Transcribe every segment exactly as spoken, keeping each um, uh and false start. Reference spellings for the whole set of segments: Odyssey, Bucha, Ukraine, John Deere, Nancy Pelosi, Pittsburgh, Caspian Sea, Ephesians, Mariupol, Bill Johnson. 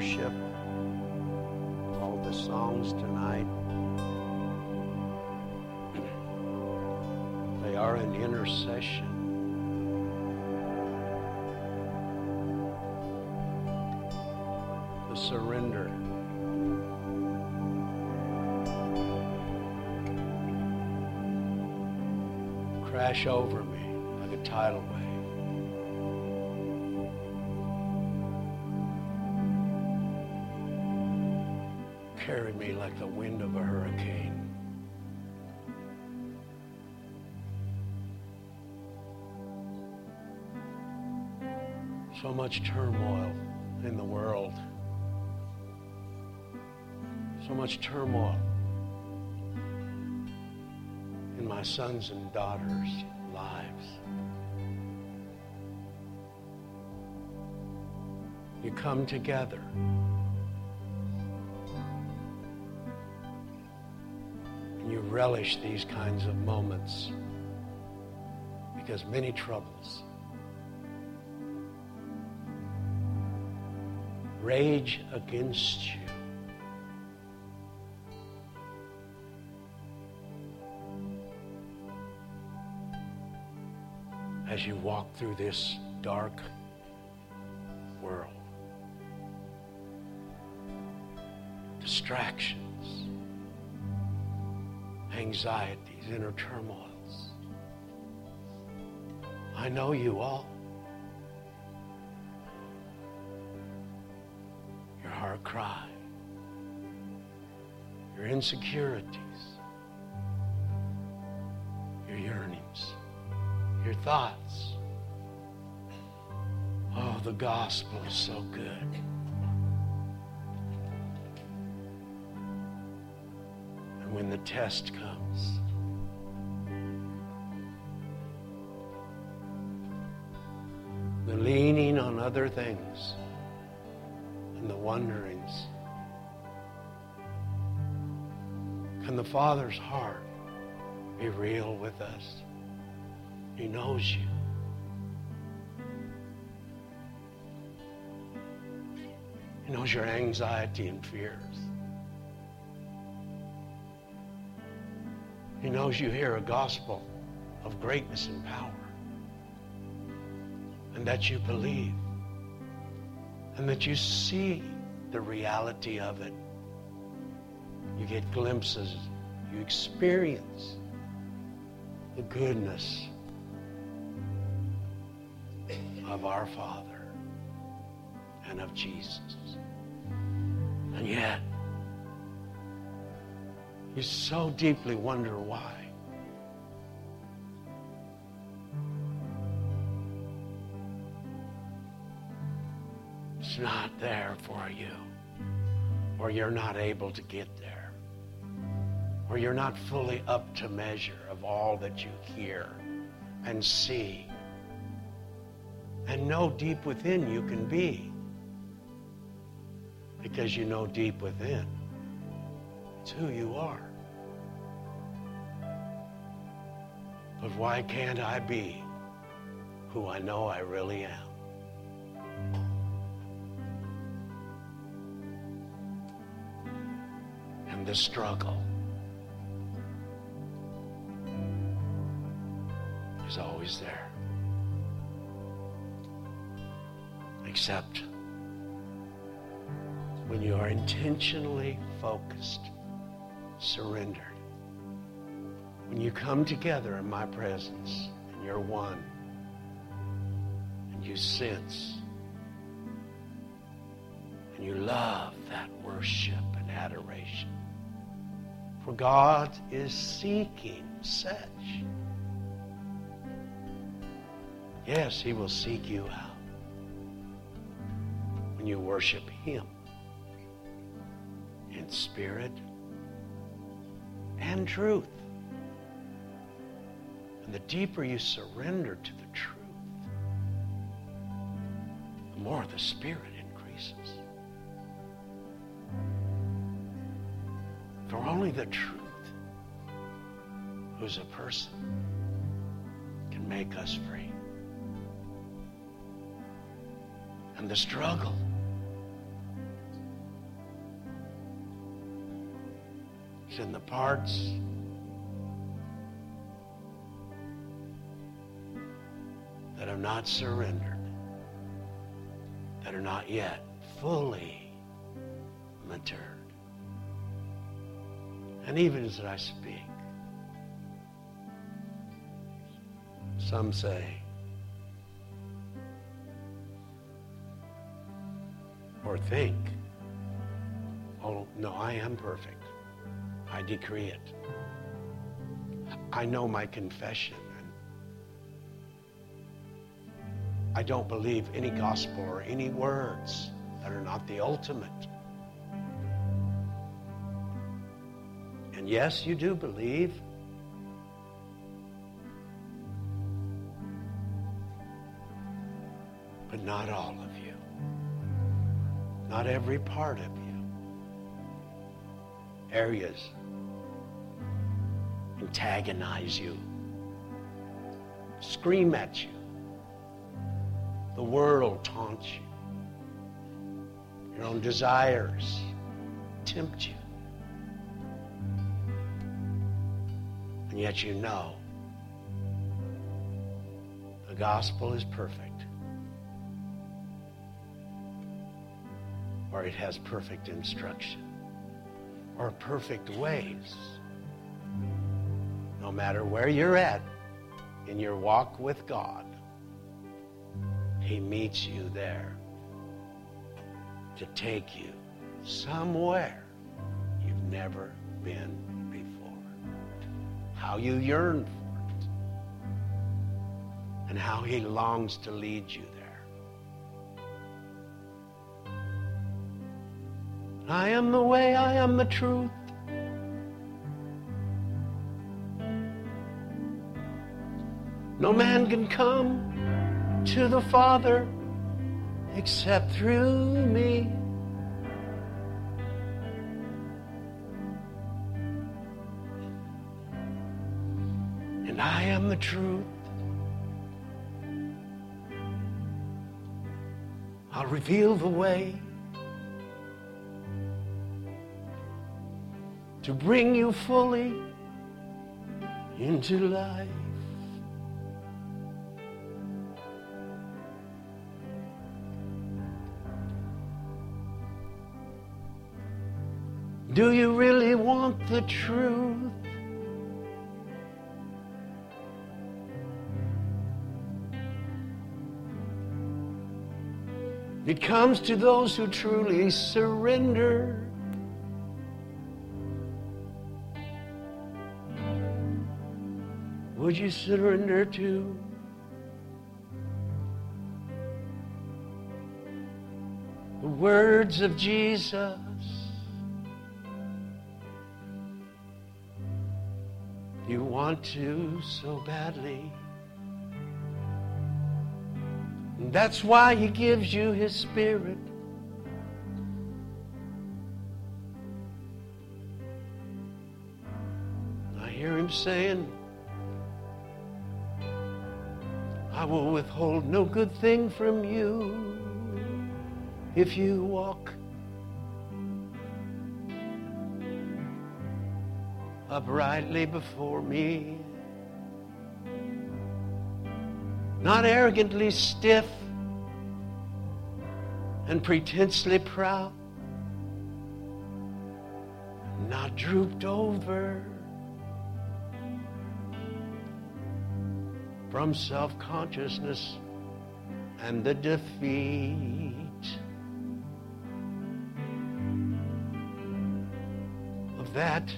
worship, all the songs tonight, they are an intercession. The surrender. Crash over me like a tidal wave. Carry me like the wind of a hurricane. So much turmoil in the world. So much turmoil in my sons and daughters' lives. You come together. You relish these kinds of moments because many troubles, rage against you, as you walk through this dark world. Distractions, anxieties, inner turmoils. I know you all. Your heart cry, your insecurities, your yearnings, your thoughts. Oh, the gospel is so good. When the test comes, the leaning on other things and the wonderings, can the Father's heart be real with us? He knows you. He knows your anxiety and fears. He knows you hear a gospel of greatness and power, and that you believe, and that you see the reality of it. You get glimpses. You experience the goodness of our Father and of Jesus. And yet, you so deeply wonder why. It's not there for you, or you're not able to get there, or you're not fully up to measure of all that you hear and see and know deep within you can be, because you know deep within it's who you are. But why can't I be who I know I really am? And the struggle is always there. Except when you are intentionally focused, surrendered. When you come together in my presence and you're one, and you sense and you love that worship and adoration. For God is seeking such. Yes, He will seek you out when you worship Him in spirit and truth. And the deeper you surrender to the truth, the more the Spirit increases. For only the truth, who's a person, can make us free. And the struggle and the parts. That have not surrendered, that are not yet fully matured. And even as I speak, some say, or think, oh, no, I am perfect. I decree it. I know my confession. I don't believe any gospel or any words that are not the ultimate. And yes, you do believe. But not all of you. Not every part of you. Areas antagonize you. Scream at you. The world taunts you. Your own desires tempt you. And yet you know the gospel is perfect, or it has perfect instruction, or perfect ways. No matter where you're at in your walk with God, He meets you there to take you somewhere you've never been before. How you yearn for it, and how He longs to lead you there. I am the way, I am the truth. No man can come to the Father except through me. And I am the truth. I'll reveal the way to bring you fully into life. Do you really want the truth? It comes to those who truly surrender. Would you surrender to? The words of Jesus. You want to so badly. And that's why He gives you His Spirit. And I hear Him saying, I will withhold no good thing from you if you walk uprightly before me. Not arrogantly stiff and pretentiously proud. Not drooped over from self-consciousness and the defeat. Of that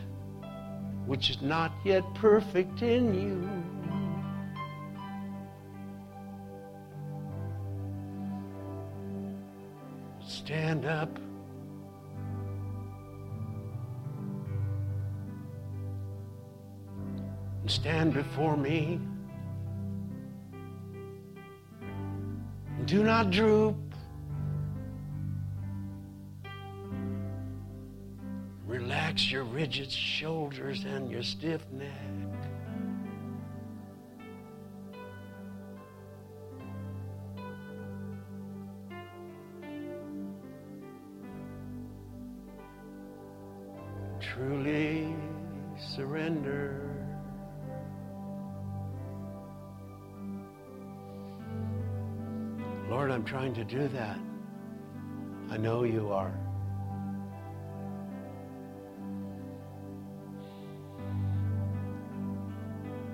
which is not yet perfect in you. Stand up. And stand before me. And do not droop. Relax your rigid shoulders and your stiff neck. Truly. surrender. Lord, I'm trying to do that. I know you are.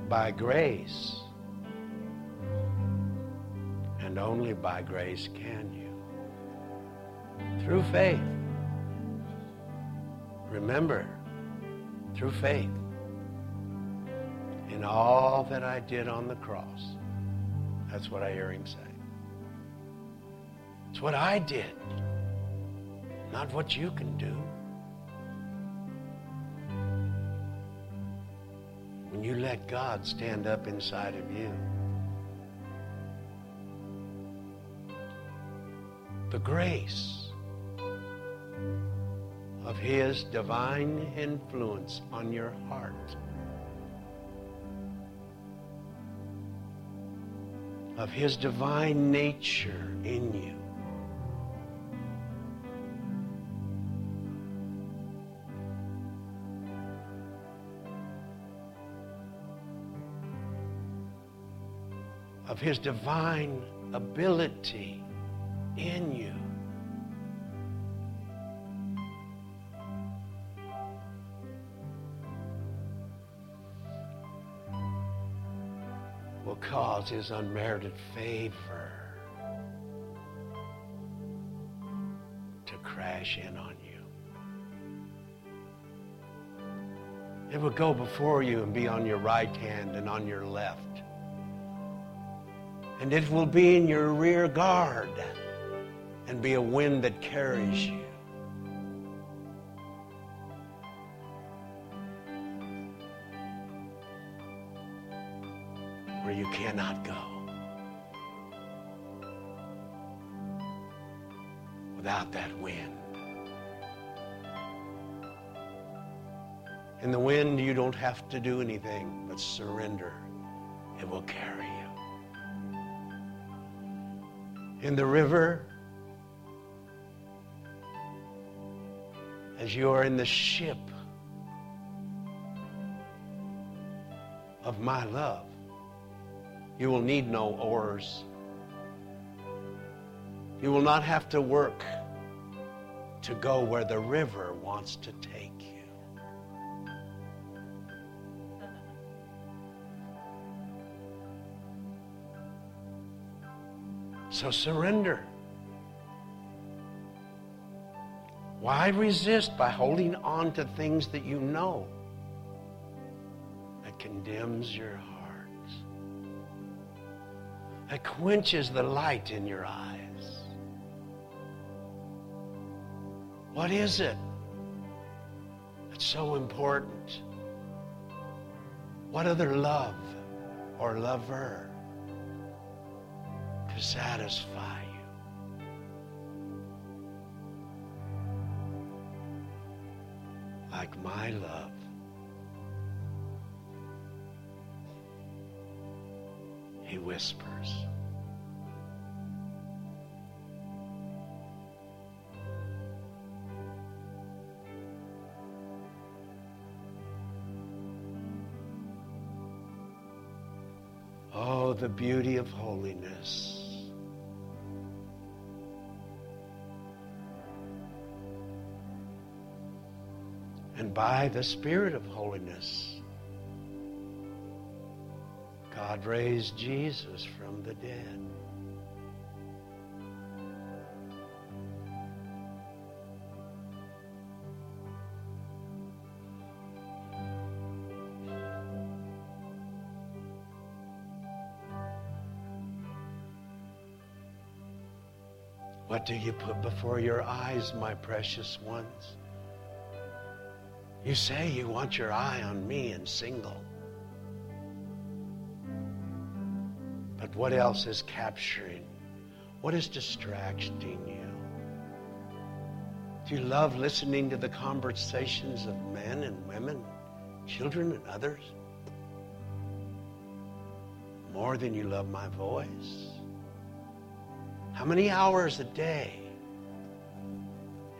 By grace, and only by grace can you. Through faith. Remember, through faith, in all that I did on the cross. That's what I hear him say. It's what I did, not what you can do. When you let God stand up inside of you, the grace of His divine influence on your heart, of His divine nature in you, of His divine ability in you. Will cause His unmerited favor to crash in on you. It will go before you and be on your right hand and on your left. And it will be in your rear guard and be a wind that carries you. Where you cannot go without that wind. In the wind, you don't have to do anything but surrender. It will carry you. In the river, as you are in the ship of my love, you will need no oars. You will not have to work to go where the river wants to take you. So surrender. Why resist by holding on to things that you know that condemns your heart, that quenches the light in your eyes? What is it that's so important? What other love or lover to satisfy you? Like my love. He whispers. Oh, the beauty of holiness. And by the Spirit of holiness, God raised Jesus from the dead. What do you put before your eyes, my precious ones? You say you want your eye on me and single. But what else is capturing? What is distracting you? Do you love listening to the conversations of men and women, children and others, more than you love my voice? How many hours a day,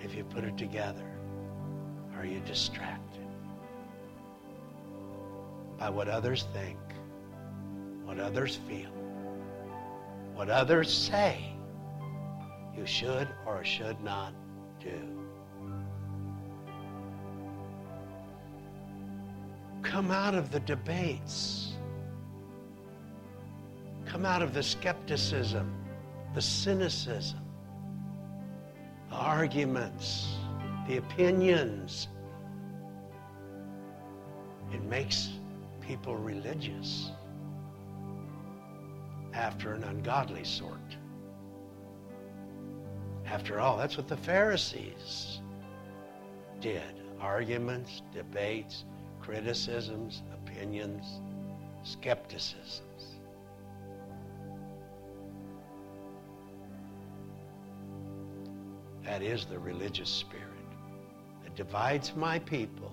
if you put it together, are you distracted? by what others think, what others feel, what others say you should or should not do. Come out of the debates. Come out of the skepticism, the cynicism, the arguments, the opinions. It makes people religious after an ungodly sort. After all, that's what the Pharisees did. Arguments, debates, criticisms, opinions, skepticisms. That is the religious spirit that divides my people.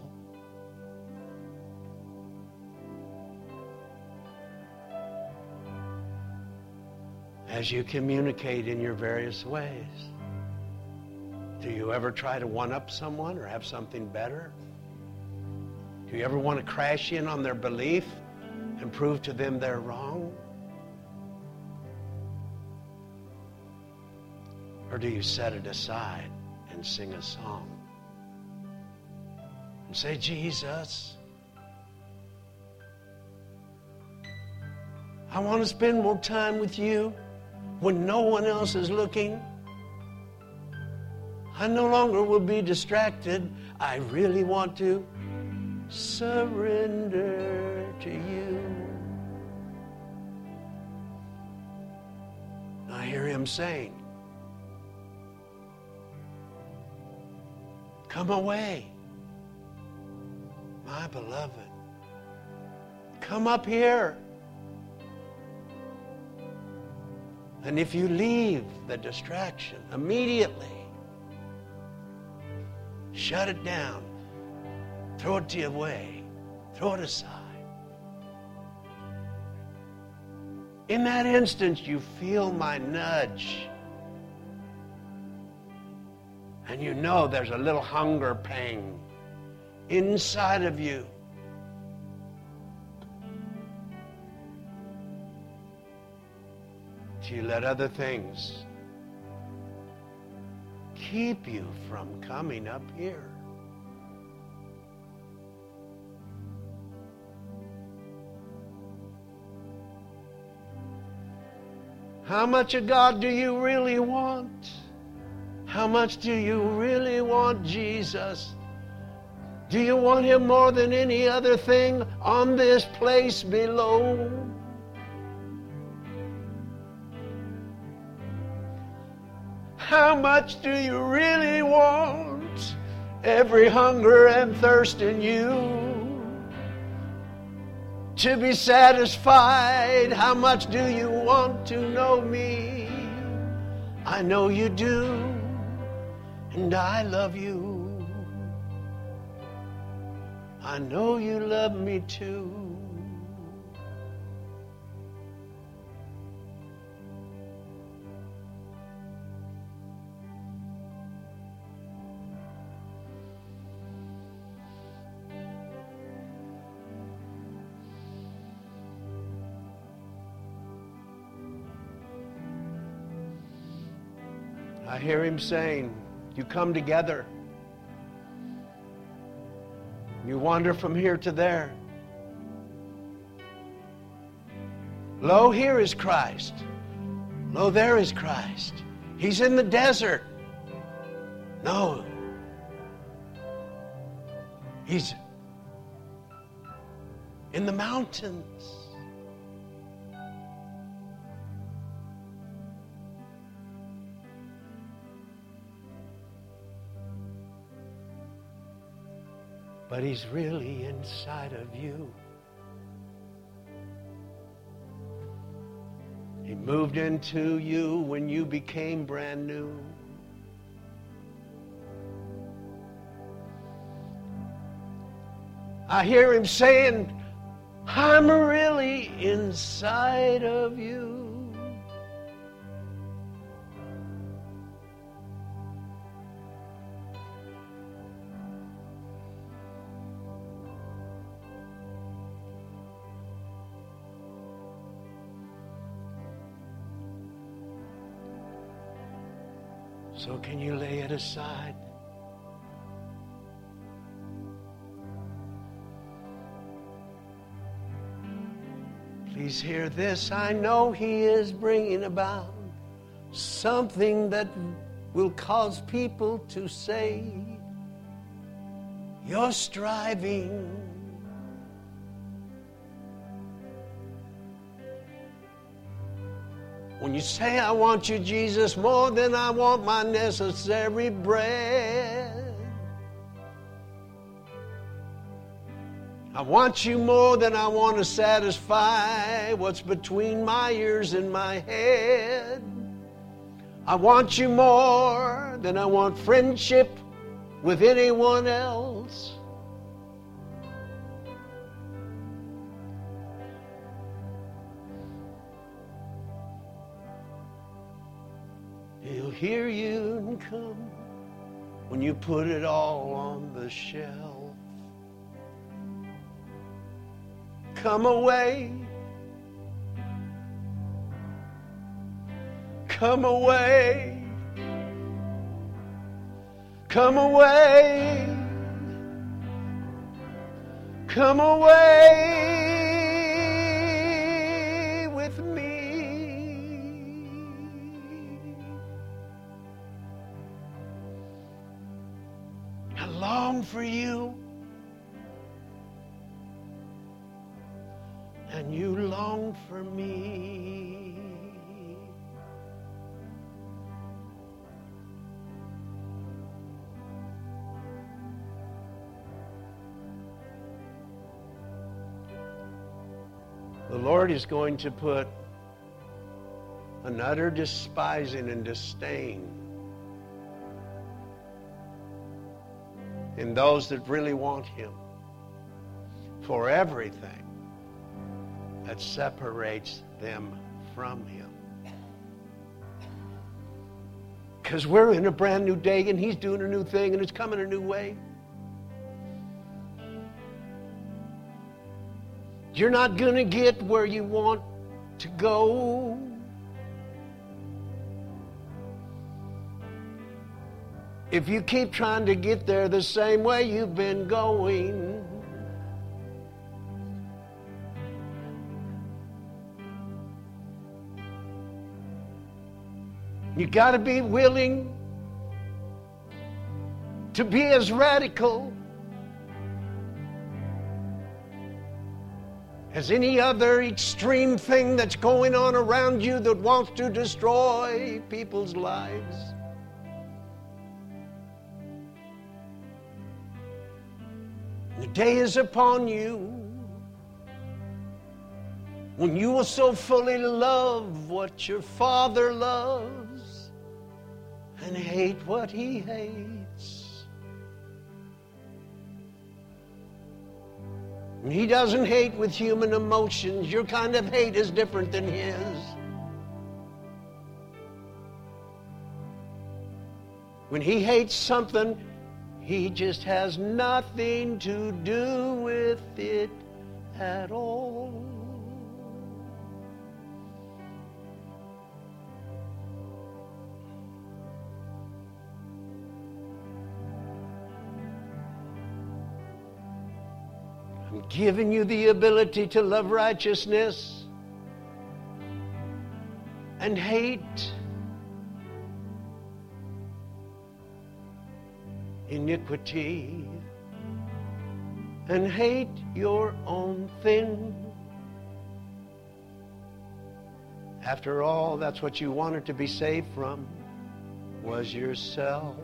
As you communicate in your various ways, do you ever try to one-up someone or have something better? Do you ever want to crash in on their belief and prove to them they're wrong? Or do you set it aside and sing a song and say, Jesus, I want to spend more time with you when no one else is looking. I no longer will be distracted. I really want to surrender to you. I hear him saying, come away, my beloved. Come up here. And if you leave the distraction immediately, shut it down, throw it away, throw it aside. In that instant, you feel my nudge. And you know there's a little hunger pang inside of you. Do you let other things keep you from coming up here? How much of God do you really want? How much do you really want Jesus? Do you want him more than any other thing on this place below? How much do you really want every hunger and thirst in you to be satisfied? How much do you want to know me? I know you do. And I love you. I know you love me too. I hear him saying, you come together. You wander from here to there. Lo, here is Christ. Lo, there is Christ. He's in the desert. No. He's in the mountains. But he's really inside of you. He moved into you when you became brand new. I hear him saying, I'm really inside of you. So can you lay it aside? Please hear this. I know He is bringing about something that will cause people to say, you're striving. When you say, I want you, Jesus, more than I want my necessary bread. I want you more than I want to satisfy what's between my ears and my head. I want you more than I want friendship with anyone else. He'll hear you and come when you put it all on the shelf. Come away. Come away. Come away. Come away with me. I long for you, and you long for me. The Lord is going to put an utter despising and disdain in those that really want Him for everything that separates them from Him. Because we're in a brand new day and He's doing a new thing and it's coming a new way. You're not going to get where you want to go. If you keep trying to get there the same way you've been going, you got to be willing to be as radical as any other extreme thing that's going on around you that wants to destroy people's lives. The day is upon you when you will so fully love what your Father loves and hate what He hates. He doesn't hate with human emotions. Your kind of hate is different than His. When He hates something, He just has nothing to do with it at all. Giving you the ability to love righteousness and hate iniquity and hate your own thing. After all, that's what you wanted to be saved from, was yourself.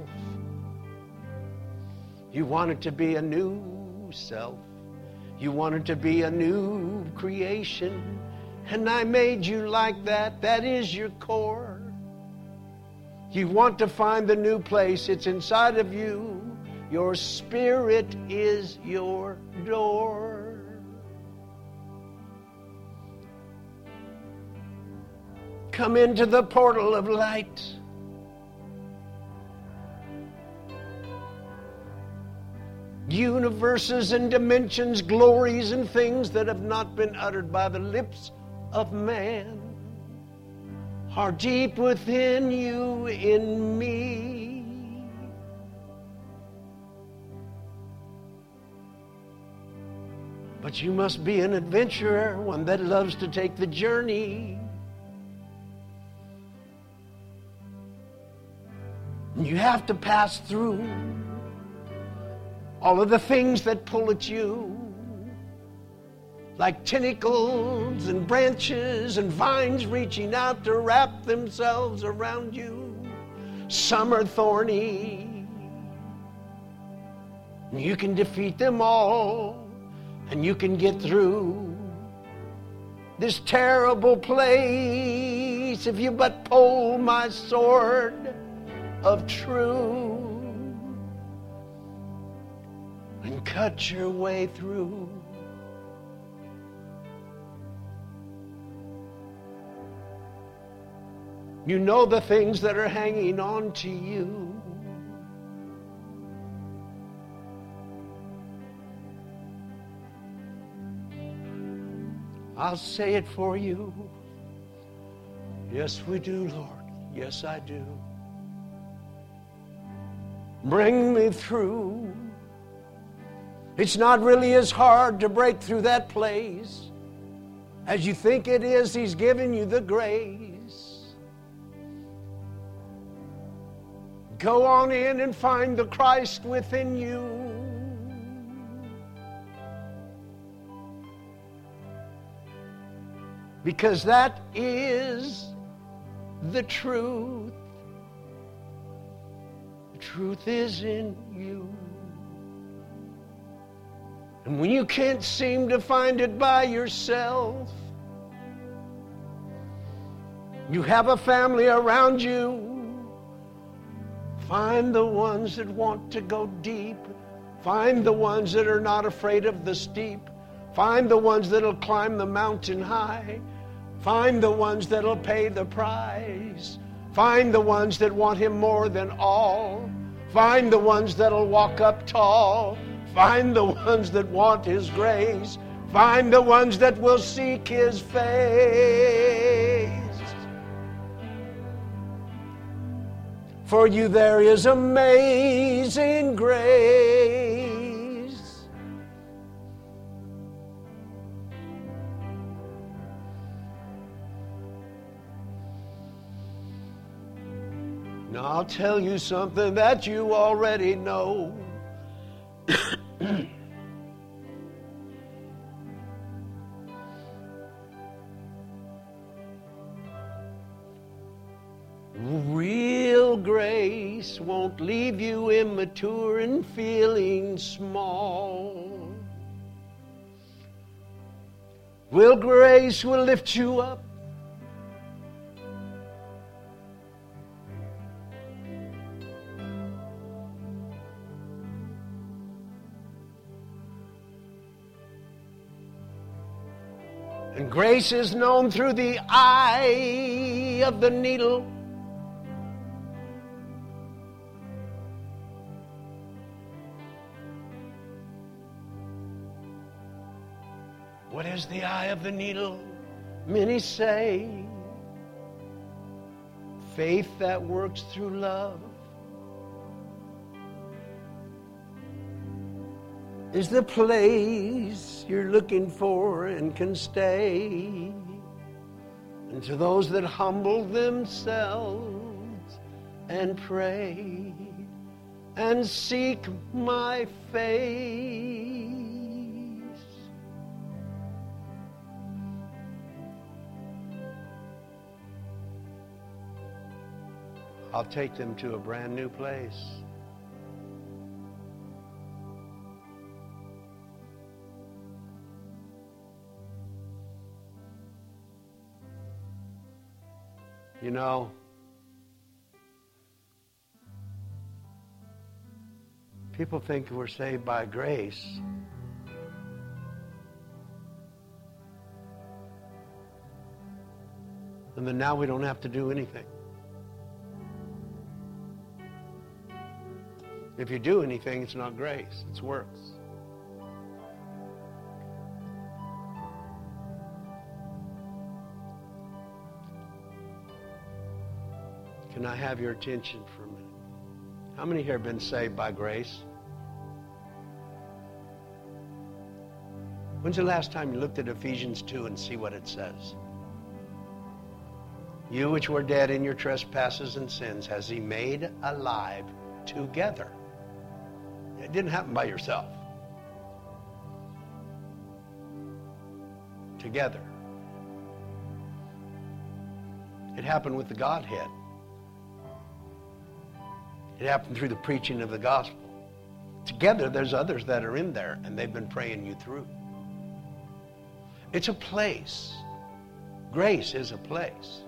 You wanted to be a new self. You wanted to be a new creation, and I made you like that. That is your core. You want to find the new place. It's inside of you. Your spirit is your door. Come into the portal of light. Universes and dimensions, glories and things that have not been uttered by the lips of man. are deep within you, in me. But you must be an adventurer, one that loves to take the journey. You have to pass through all of the things that pull at you, like tentacles and branches and vines reaching out to wrap themselves around you. Some are thorny. You can defeat them all, and you can get through this terrible place if you but pull my sword of truth and cut your way through. You know the things that are hanging on to you. I'll say it for you. Yes, we do, Lord. Yes, I do. Bring me through. It's not really as hard to break through that place as you think it is. He's given you the grace. Go on in and find the Christ within you. Because that is the truth. The truth is in you. And when you can't seem to find it by yourself, you have a family around you. Find the ones that want to go deep. Find the ones that are not afraid of the steep. Find the ones that'll climb the mountain high. Find the ones that'll pay the price. Find the ones that want him more than all. Find the ones that'll walk up tall. Find the ones that want his grace. Find the ones that will seek his face. For you there is amazing grace. Now I'll tell you something that you already know. Real grace won't leave you immature and feeling small. Real grace will lift you up. And grace is known through the eye of the needle. What is the eye of the needle? Many say faith that works through love is the place you're looking for and can stay. And to those that humble themselves and pray and seek my face. I'll take them to a brand new place. You know, people think we're saved by grace. And then now we don't have to do anything. If you do anything, it's not grace, it's works. and I have your attention for a minute. How many here have been saved by grace? When's the last time you looked at Ephesians two and see what it says? You which were dead in your trespasses and sins has he made alive together. It didn't happen by yourself. Together. It happened with the Godhead. It happened through the preaching of the gospel. Together, there's others that are in there, and they've been praying you through. It's a place. Grace is a place.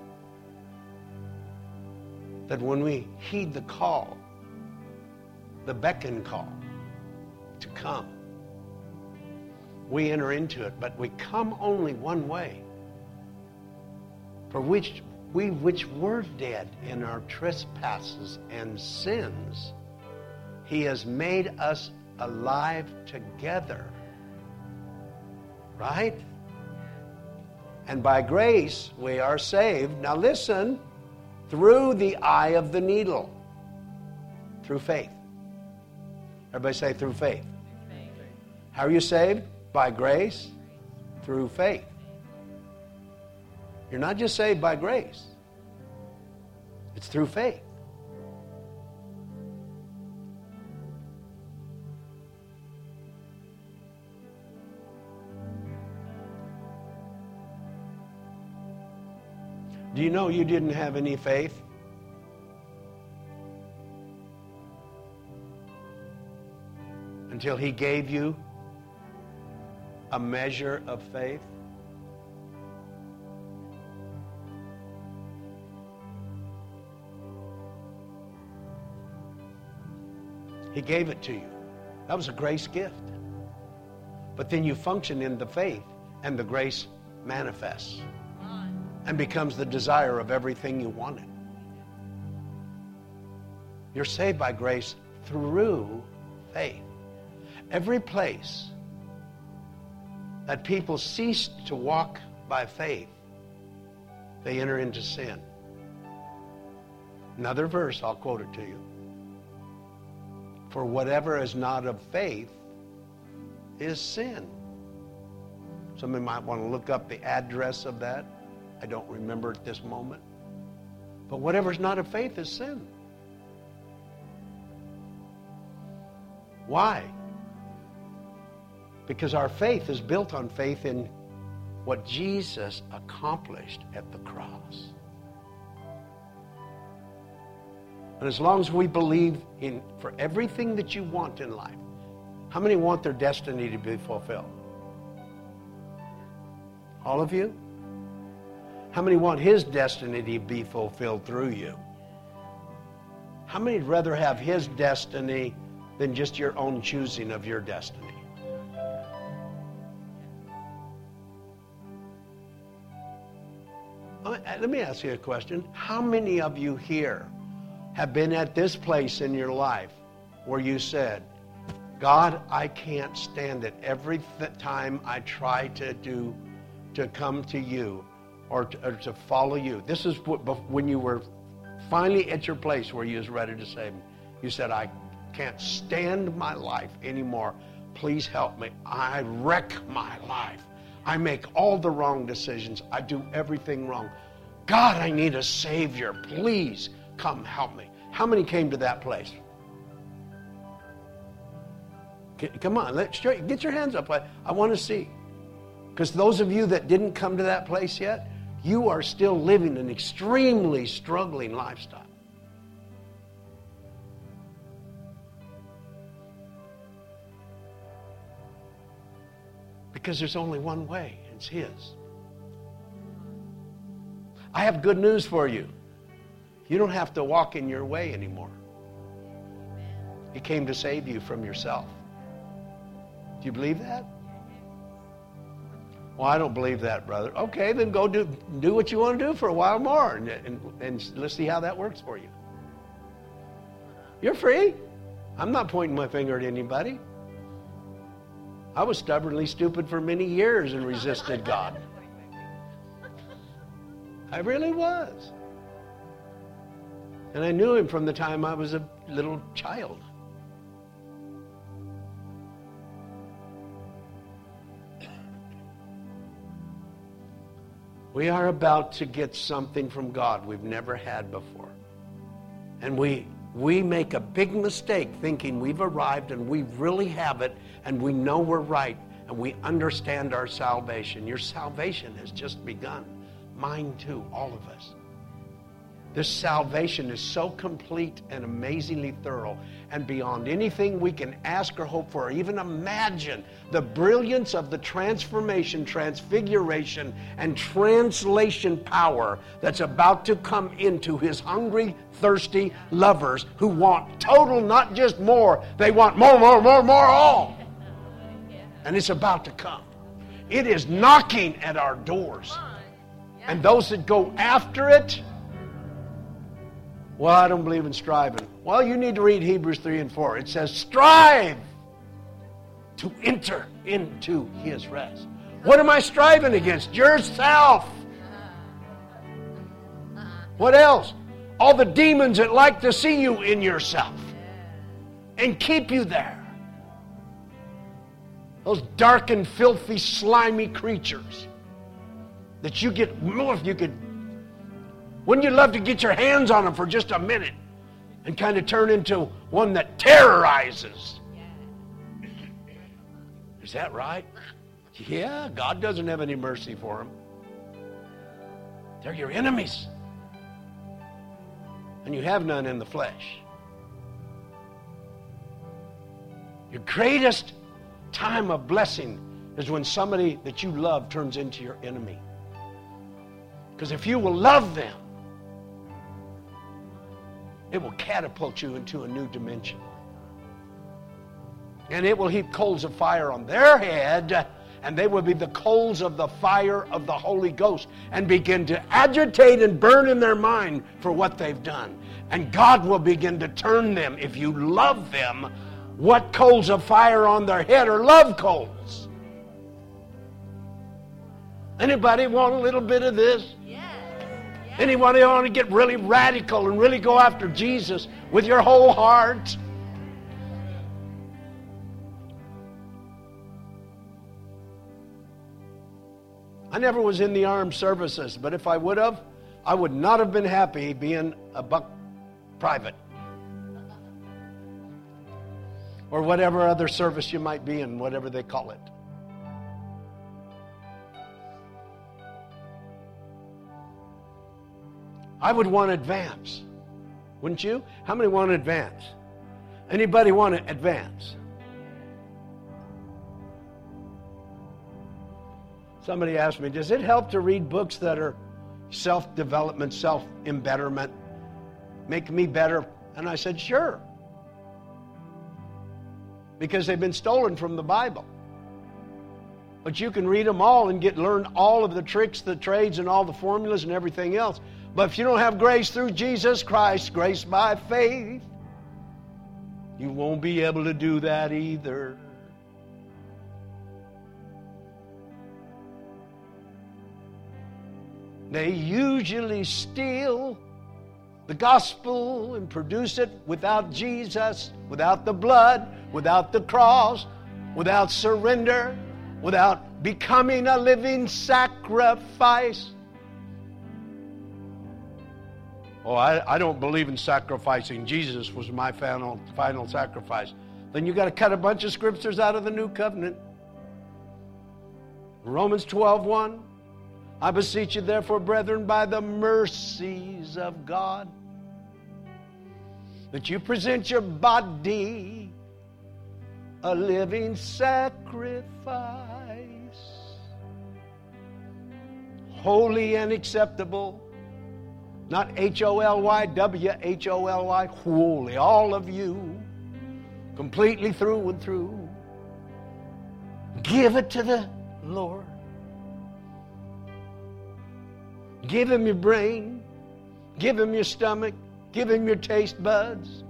That when we heed the call, the beckon call to come, we enter into it, but we come only one way. For which we which were dead in our trespasses and sins, he has made us alive together. Right? And by grace we are saved. Now listen, through the eye of the needle. Through faith. Everybody say through faith. Faith. How are you saved? By grace, through faith. You're not just saved by grace. It's through faith. Do you know you didn't have any faith? Until he gave you a measure of faith? He gave it to you. That was a grace gift. But then you function in the faith, and the grace manifests and becomes the desire of everything you wanted. You're saved by grace through faith. Every place that people cease to walk by faith, they enter into sin. Another verse, I'll quote it to you. For whatever is not of faith is sin. Somebody might want to look up the address of that. I don't remember at this moment. But whatever is not of faith is sin. Why? Because our faith is built on faith in what Jesus accomplished at the cross. And as long as we believe in for everything that you want in life, how many want their destiny to be fulfilled? All of you? How many want his destiny to be fulfilled through you? How many would rather have his destiny than just your own choosing of your destiny? Let me ask you a question. How many of you here have been at this place in your life where you said, God, I can't stand it. Every th- time I try to do, to come to you, Or to, or to follow you. This is what, when you were finally at your place where you was ready to save me. You said, I can't stand my life anymore. Please help me. I wreck my life. I make all the wrong decisions. I do everything wrong. God, I need a Savior. Please come help me. How many came to that place? C- come on, let's get your hands up. I, I want to see. Because those of you that didn't come to that place yet, you are still living an extremely struggling lifestyle. Because there's only one way, it's his. I have good news for you. You don't have to walk in your way anymore. He came to save you from yourself. Do you believe that? Well, I don't believe that, brother. Okay, then go do do what you want to do for a while more, and, and, and let's see how that works for you. You're free. I'm not pointing my finger at anybody. I was stubbornly stupid for many years and resisted God. I really was. And I knew him from the time I was a little child. We are about to get something from God we've never had before. And we we make a big mistake thinking we've arrived and we really have it and we know we're right and we understand our salvation. Your salvation has just begun. Mine too, all of us. This salvation is so complete and amazingly thorough and beyond anything we can ask or hope for or even imagine. The brilliance of the transformation, transfiguration, and translation power that's about to come into his hungry, thirsty lovers who want total, not just more. They want more, more, more, more, all. And it's about to come. It is knocking at our doors. And those that go after it, well, I don't believe in striving. Well, you need to read Hebrews three and four. It says, strive to enter into his rest. What am I striving against? Yourself. What else? All the demons that like to see you in yourself and keep you there. Those dark and filthy, slimy creatures that you get, if you could, wouldn't you love to get your hands on them for just a minute and kind of turn into one that terrorizes? Yeah. Is that right? Yeah, God doesn't have any mercy for them. They're your enemies. And you have none in the flesh. Your greatest time of blessing is when somebody that you love turns into your enemy. Because if you will love them, it will catapult you into a new dimension. And it will heap coals of fire on their head, and they will be the coals of the fire of the Holy Ghost and begin to agitate and burn in their mind for what they've done. And God will begin to turn them. If you love them, what coals of fire on their head are love coals? Anybody want a little bit of this? Anybody want to get really radical and really go after Jesus with your whole heart? I never was in the armed services, but if I would have, I would not have been happy being a buck private or whatever other service you might be in, whatever they call it. I would want advance. Wouldn't you? How many want advance? Anybody want to advance? Somebody asked me, does it help to read books that are self-development, self-embetterment, make me better? And I said, sure. Because they've been stolen from the Bible. But you can read them all and get learn all of the tricks, the trades, and all the formulas and everything else. But if you don't have grace through Jesus Christ, grace by faith, you won't be able to do that either. They usually steal the gospel and produce it without Jesus, without the blood, without the cross, without surrender, without becoming a living sacrifice. Oh, I, I don't believe in sacrificing. Jesus was my final, final sacrifice. Then you got to cut a bunch of scriptures out of the new covenant. Romans twelve one. I beseech you, therefore, brethren, by the mercies of God, that you present your body a living sacrifice, holy and acceptable. Not H O L Y, W H O L Y, holy, all of you, completely through and through. Give it to the Lord. Give him your brain. Give him your stomach. Give him your taste buds.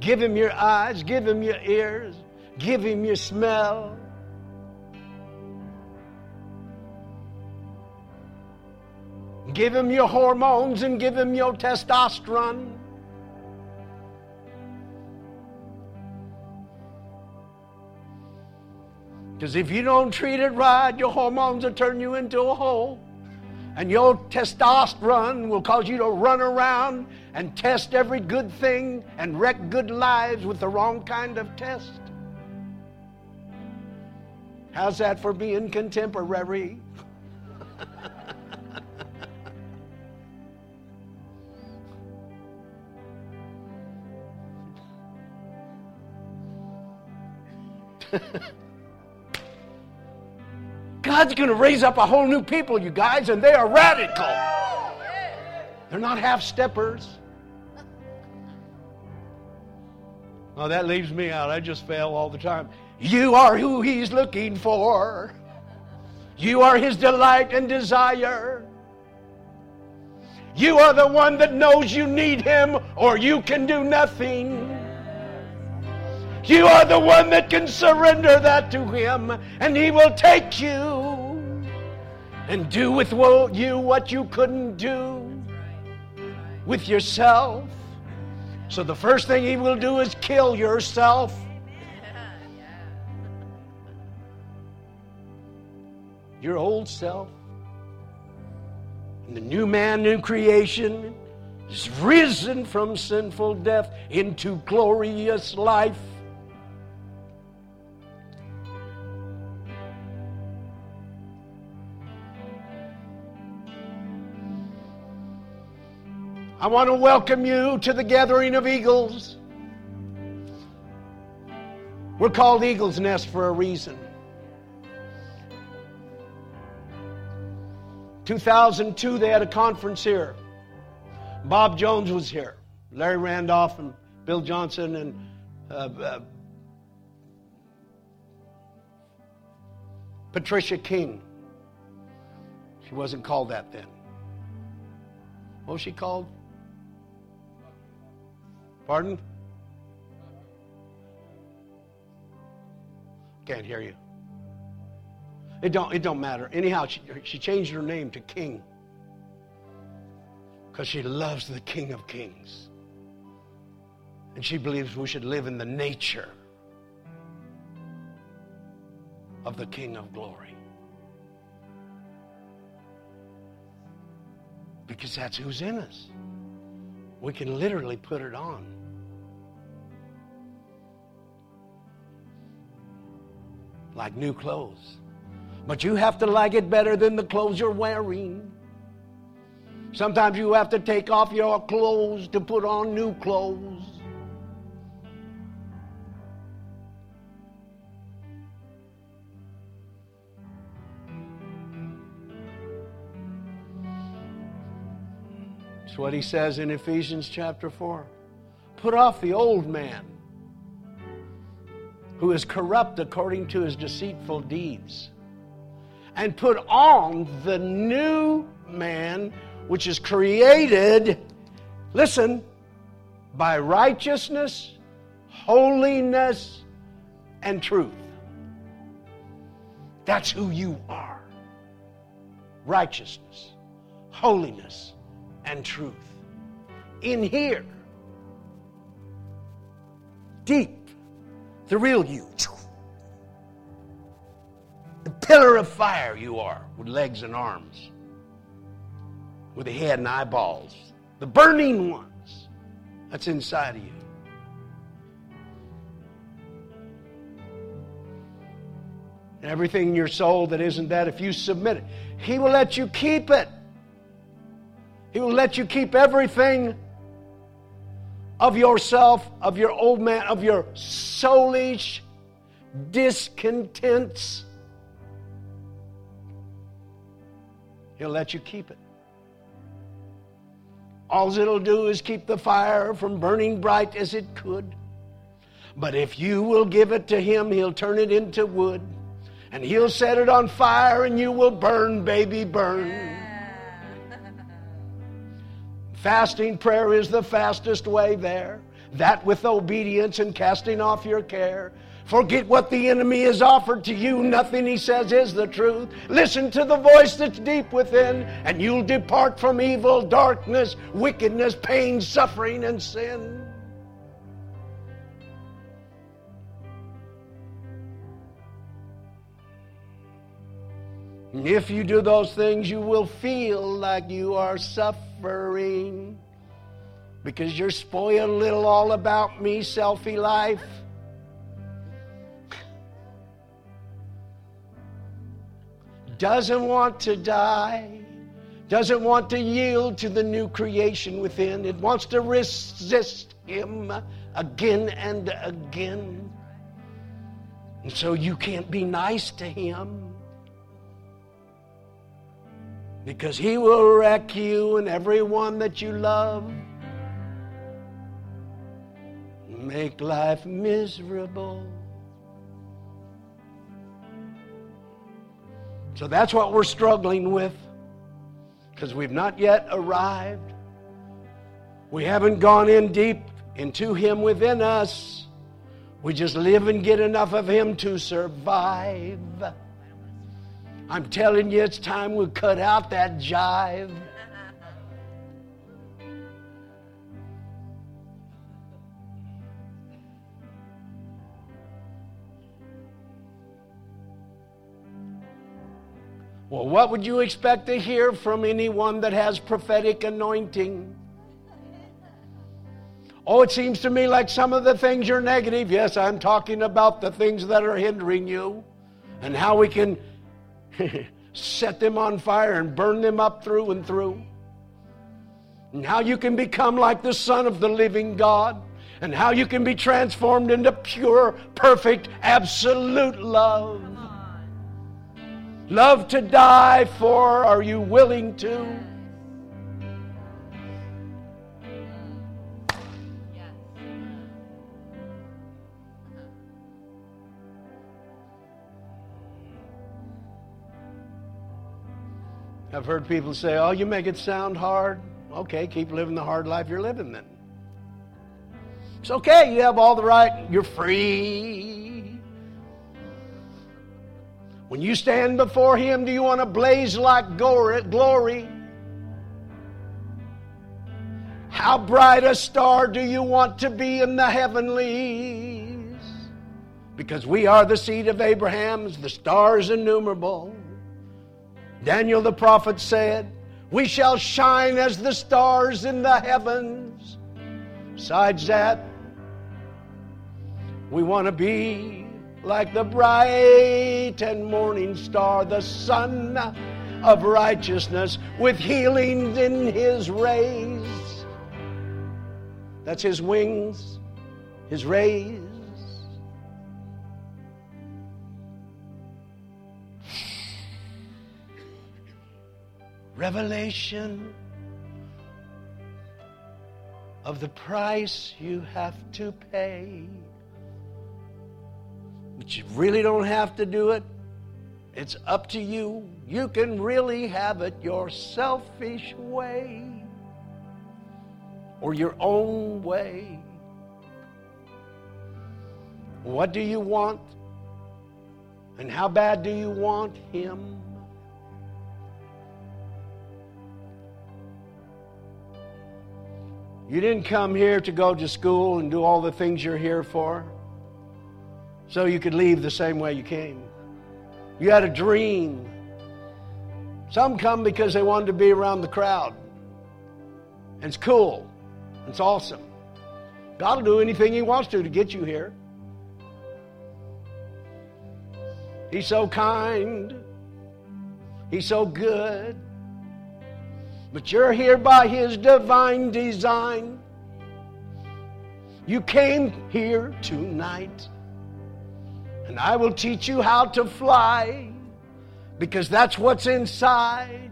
Give him your eyes. Give him your ears. Give him your smell. Give him your hormones and give him your testosterone. Because if you don't treat it right, your hormones will turn you into a hole. And your testosterone will cause you to run around and test every good thing and wreck good lives with the wrong kind of test. How's that for being contemporary? God's going to raise up a whole new people, you guys, and they are radical. They're not half-steppers. Oh, that leaves me out. I just fail all the time. You are who He's looking for. You are His delight and desire. You are the one that knows you need Him or you can do nothing. You are the one that can surrender that to Him, and He will take you and do with you what you couldn't do with yourself. So the first thing He will do is kill yourself. Your old self. And the new man, new creation is risen from sinful death into glorious life. I want to welcome you to the gathering of eagles. We're called Eagle's Nest for a reason. two thousand two, they had a conference here. Bob Jones was here. Larry Randolph and Bill Johnson and uh, uh, Patricia King. She wasn't called that then. What was she called? Pardon? Can't hear you. It don't, it don't matter. Anyhow, she, she changed her name to King because she loves the King of Kings. And she believes we should live in the nature of the King of Glory. Because that's who's in us. We can literally put it on. Like new clothes. But you have to like it better than the clothes you're wearing. Sometimes you have to take off your clothes to put on new clothes. That's what He says in Ephesians chapter four. Put off the old man who is corrupt according to his deceitful deeds, and put on the new man, which is created, listen, by righteousness, holiness, and truth. That's who you are. Righteousness, holiness, and truth. In here. Deep. The real you. The pillar of fire you are. With legs and arms. With a head and eyeballs. The burning ones. That's inside of you. And everything in your soul that isn't that, if you submit it, He will let you keep it. He will let you keep everything of yourself, of your old man, of your soulish discontents. He'll let you keep it. All it'll do is keep the fire from burning bright as it could. But if you will give it to Him, He'll turn it into wood. And He'll set it on fire and you will burn, baby, burn. Fasting prayer is the fastest way there. That with obedience and casting off your care. Forget what the enemy has offered to you. Nothing he says is the truth. Listen to the voice that's deep within, and you'll depart from evil, darkness, wickedness, pain, suffering, and sin. If you do those things, you will feel like you are suffering because you're spoiling little all about me, selfie life. Doesn't want to die. Doesn't want to yield to the new creation within. It wants to resist him again and again. And so you can't be nice to him, because he will wreck you and everyone that you love. Make life miserable. So that's what we're struggling with, because we've not yet arrived. We haven't gone in deep into him within us. We just live and get enough of him to survive. I'm telling you, it's time we cut out that jive. Well, what would you expect to hear from anyone that has prophetic anointing? Oh, it seems to me like some of the things are negative. Yes, I'm talking about the things that are hindering you and how we can set them on fire and burn them up through and through. And how you can become like the Son of the living God, and how you can be transformed into pure, perfect, absolute love. Love to die for. Are you willing to? Yes. Yes. I've heard people say, "Oh, you make it sound hard." Okay, keep living the hard life you're living then. It's okay. You have all the right. You're free. When you stand before him, do you want to blaze like glory? How bright a star do you want to be in the heavenlies? Because we are the seed of Abraham, the stars innumerable. Daniel the prophet said, "We shall shine as the stars in the heavens." Besides that, we want to be like the bright and morning star, the Sun of righteousness, with healing in his rays. That's his wings, his rays. Revelation of the price you have to pay. But you really don't have to do it. It's up to you. You can really have it your selfish way or your own way. What do you want? And how bad do you want him? You didn't come here to go to school and do all the things you're here for, so you could leave the same way you came. You had a dream. Some come because they wanted to be around the crowd. And it's cool. It's awesome. God will do anything he wants to to get you here. He's so kind. He's so good. But you're here by his divine design. You came here tonight. And I will teach you how to fly, because that's what's inside.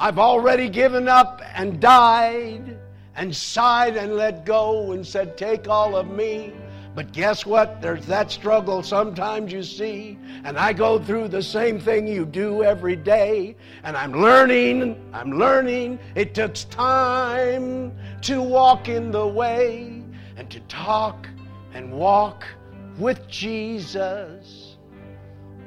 I've already given up and died and sighed and let go and said, "Take all of me." But guess what? There's that struggle sometimes you see. And I go through the same thing you do every day. And I'm learning, I'm learning. It takes time to walk in the way and to talk and walk with Jesus.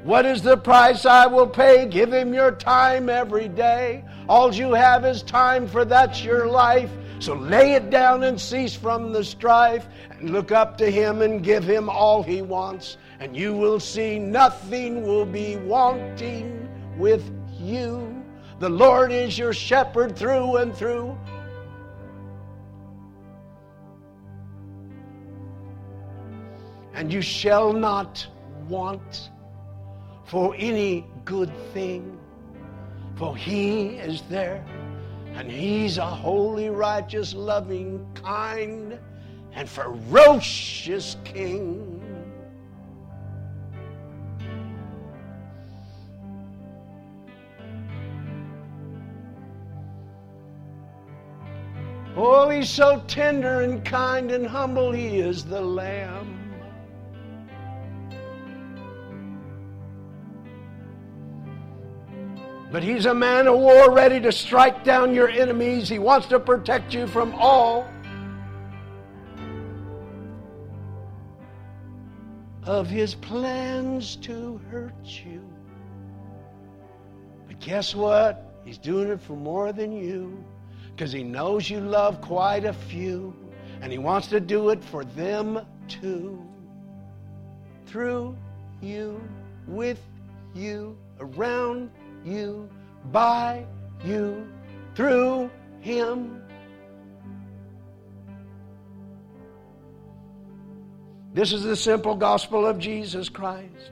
What is the price I will pay? Give him your time every day. All you have is time, for that's your life. So lay it down and cease from the strife, and look up to him and give him all he wants, and you will see nothing will be wanting with you. The Lord is your shepherd through and through. And you shall not want for any good thing, for He is there, and He's a holy, righteous, loving, kind, and ferocious King. Oh, He's so tender and kind and humble, He is the Lamb. But He's a man of war ready to strike down your enemies. He wants to protect you from all of His plans to hurt you. But guess what? He's doing it for more than you, because He knows you love quite a few, and He wants to do it for them too. Through you, with you, around you. You, by you, through Him. This is the simple gospel of Jesus Christ.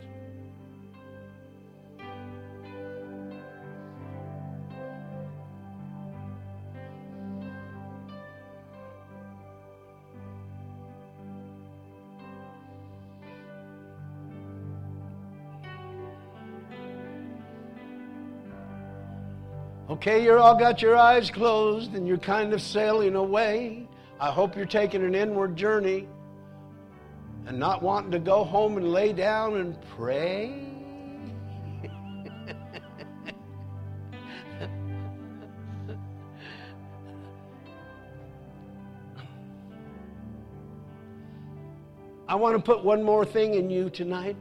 Okay, you're all got your eyes closed and you're kind of sailing away. I hope you're taking an inward journey and not wanting to go home and lay down and pray. I want to put one more thing in you tonight.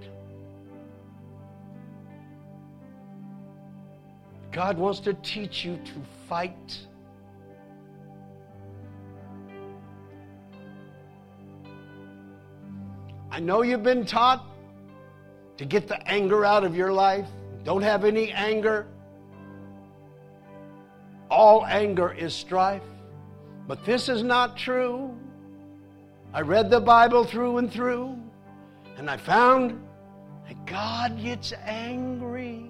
God wants to teach you to fight. I know you've been taught to get the anger out of your life. Don't have any anger. All anger is strife. But this is not true. I read the Bible through and through, and I found that God gets angry.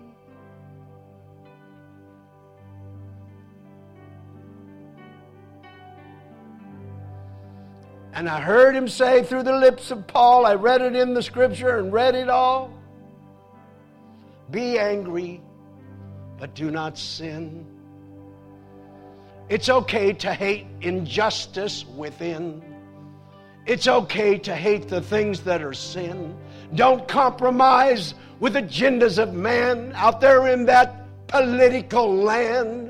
And I heard Him say through the lips of Paul, I read it in the Scripture and read it all. Be angry, but do not sin. It's okay to hate injustice within. It's okay to hate the things that are sin. Don't compromise with agendas of man out there in that political land.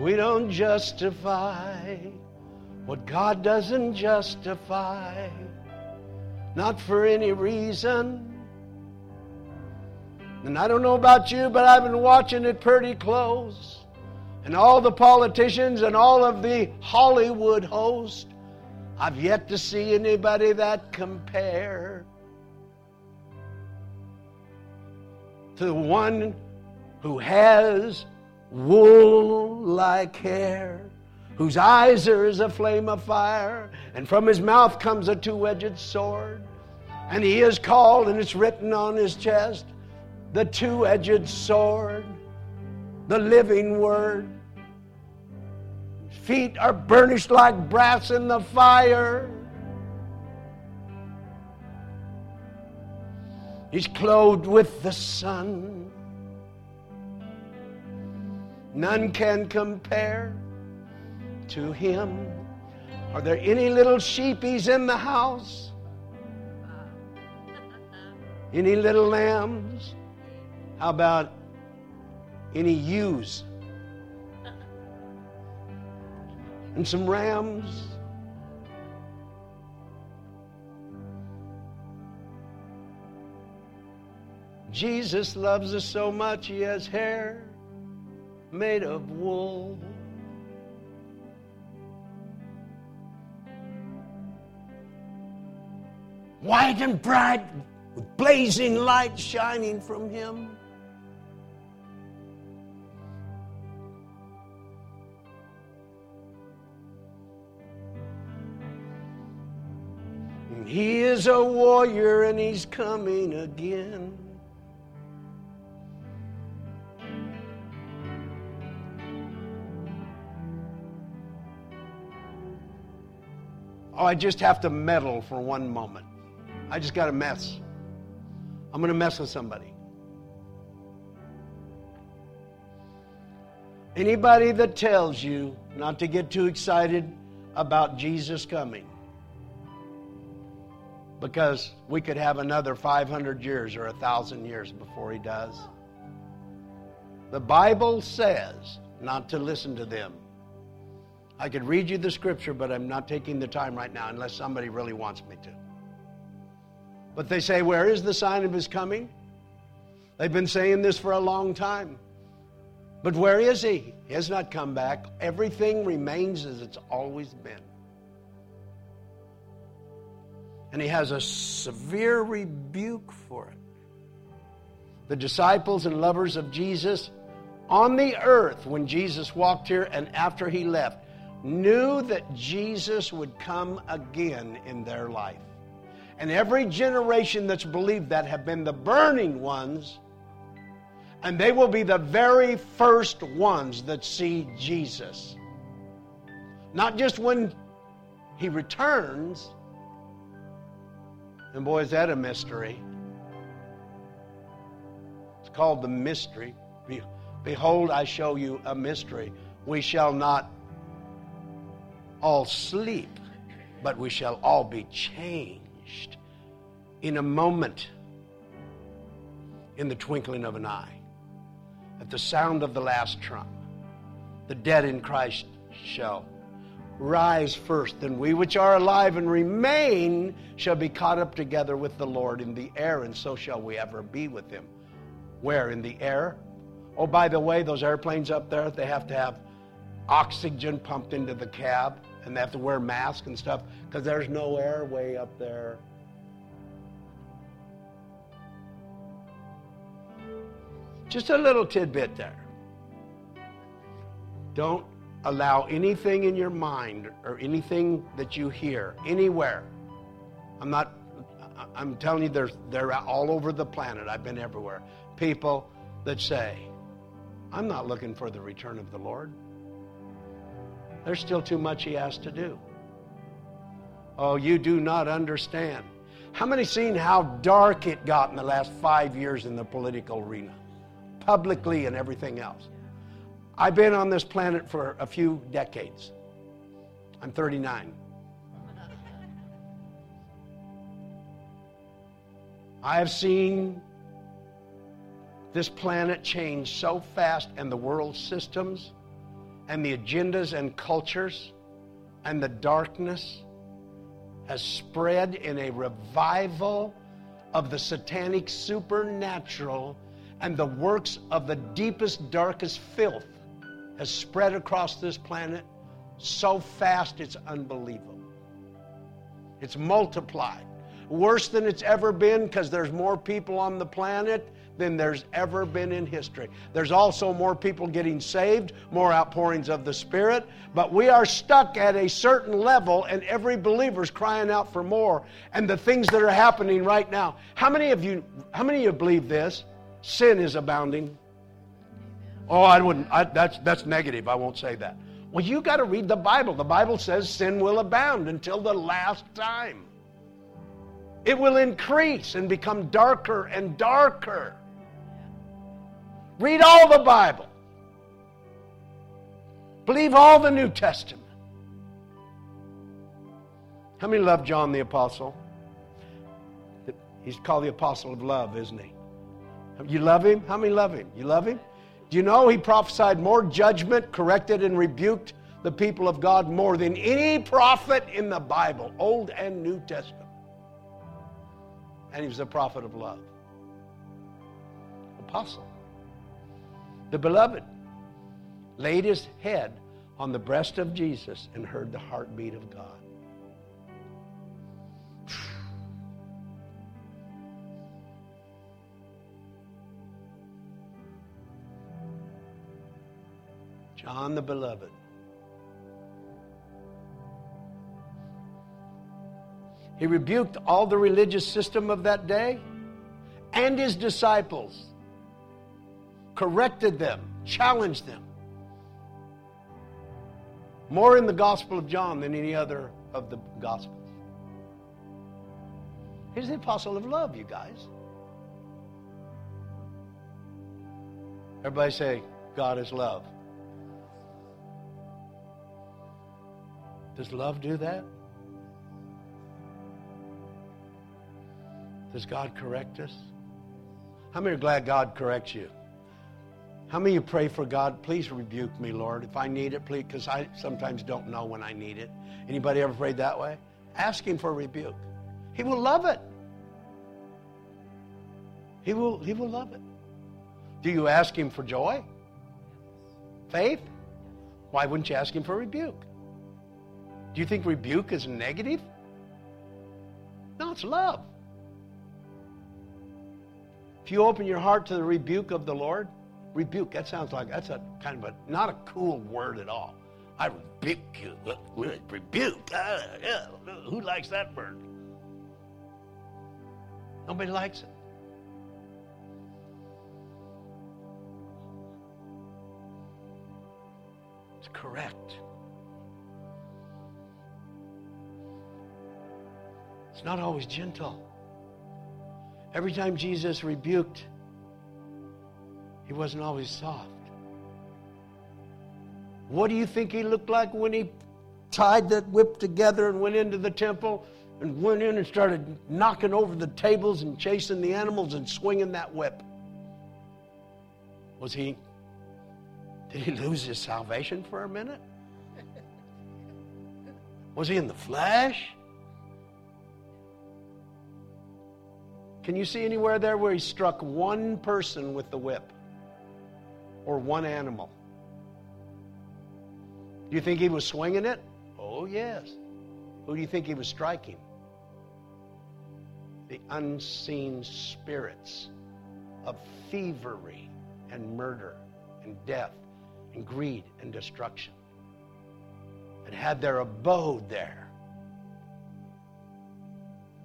We don't justify what God doesn't justify, not for any reason. And I don't know about you, but I've been watching it pretty close. And all the politicians and all of the Hollywood hosts, I've yet to see anybody that compare to the one who has wool-like hair, whose eyes are as a flame of fire, and from His mouth comes a two-edged sword. And He is called, and it's written on His chest, the two-edged sword, the living word. His feet are burnished like brass in the fire. He's clothed with the sun. None can compare to Him. Are there any little sheepies in the house? Any little lambs? How about any ewes? And some rams? Jesus loves us so much, he has hair made of wool. White and bright, with blazing light shining from him. And he is a warrior and he's coming again. Oh, I just have to meddle for one moment. I just got to mess. I'm going to mess with somebody. Anybody that tells you not to get too excited about Jesus coming, because we could have another five hundred years or one thousand years before he does. The Bible says not to listen to them. I could read you the scripture, but I'm not taking the time right now unless somebody really wants me to. But they say, where is the sign of his coming? They've been saying this for a long time. But where is he? He has not come back. Everything remains as it's always been. And he has a severe rebuke for it. The disciples and lovers of Jesus on the earth, when Jesus walked here and after he left, knew that Jesus would come again in their life. And every generation that's believed that have been the burning ones, and they will be the very first ones that see Jesus. Not just when he returns, and boy, is that a mystery. It's called the mystery. Behold, I show you a mystery. We shall not all sleep, but we shall all be changed. In a moment, in the twinkling of an eye, at the sound of the last trump, the dead in Christ shall rise first, and we which are alive and remain shall be caught up together with the Lord in the air, and so shall we ever be with him. Where? In the air? Oh, by the way, those airplanes up there, they have to have oxygen pumped into the cab. And they have to wear masks and stuff because there's no air way up there. Just a little tidbit there. Don't allow anything in your mind or anything that you hear anywhere. I'm not, I'm telling you, they're, they're all over the planet. I've been everywhere. People that say, I'm not looking for the return of the Lord. There's still too much he has to do. Oh, you do not understand. How many seen how dark it got in the last five years in the political arena? Publicly and everything else. I've been on this planet for a few decades. I'm thirty-nine. I have seen this planet change so fast, and the world systems and the agendas and cultures, and the darkness has spread in a revival of the satanic supernatural, and the works of the deepest, darkest filth has spread across this planet so fast it's unbelievable. It's multiplied. Worse than it's ever been, because there's more people on the planet than there's ever been in history. There's also more people getting saved, more outpourings of the Spirit, but we are stuck at a certain level, and every believer's crying out for more. And the things that are happening right now, how many of you, how many of you believe this? Sin is abounding. Oh, I wouldn't. I, that's that's negative. I won't say that. Well, you got to read the Bible. The Bible says sin will abound until the last time. It will increase and become darker and darker. Read all the Bible. Believe all the New Testament. How many love John the Apostle? He's called the Apostle of Love, isn't he? You love him? How many love him? You love him? Do you know he prophesied more judgment, corrected and rebuked the people of God more than any prophet in the Bible, Old and New Testament? And he was a prophet of love. apostle. The beloved laid his head on the breast of Jesus and heard the heartbeat of God. John the beloved. He rebuked all the religious system of that day and his disciples, corrected them, challenged them. More in the Gospel of John than any other of the Gospels. He's the apostle of love, you guys. Everybody say, God is love. Does love do that? Does God correct us? How many are glad God corrects you? How many of you pray for God, please rebuke me, Lord. If I need it, please, because I sometimes don't know when I need it. Anybody ever prayed that way? Ask him for a rebuke. He will love it. He will, he will love it. Do you ask him for joy? Faith? Why wouldn't you ask him for a rebuke? Do you think rebuke is negative? No, it's love. If you open your heart to the rebuke of the Lord, rebuke, that sounds like, that's a kind of a, not a cool word at all. I rebuke you. Rebuke. Who likes that word? Nobody likes it. It's correct. It's not always gentle. Every time Jesus rebuked, he wasn't always soft. What do you think he looked like when he tied that whip together and went into the temple and went in and started knocking over the tables and chasing the animals and swinging that whip? Was he, did he lose his salvation for a minute? Was he in the flesh? Can you see anywhere there where he struck one person with the whip? Or one animal? Do you think he was swinging it? Oh, yes. Who do you think he was striking? The unseen spirits of thievery and murder and death and greed and destruction that had their abode there.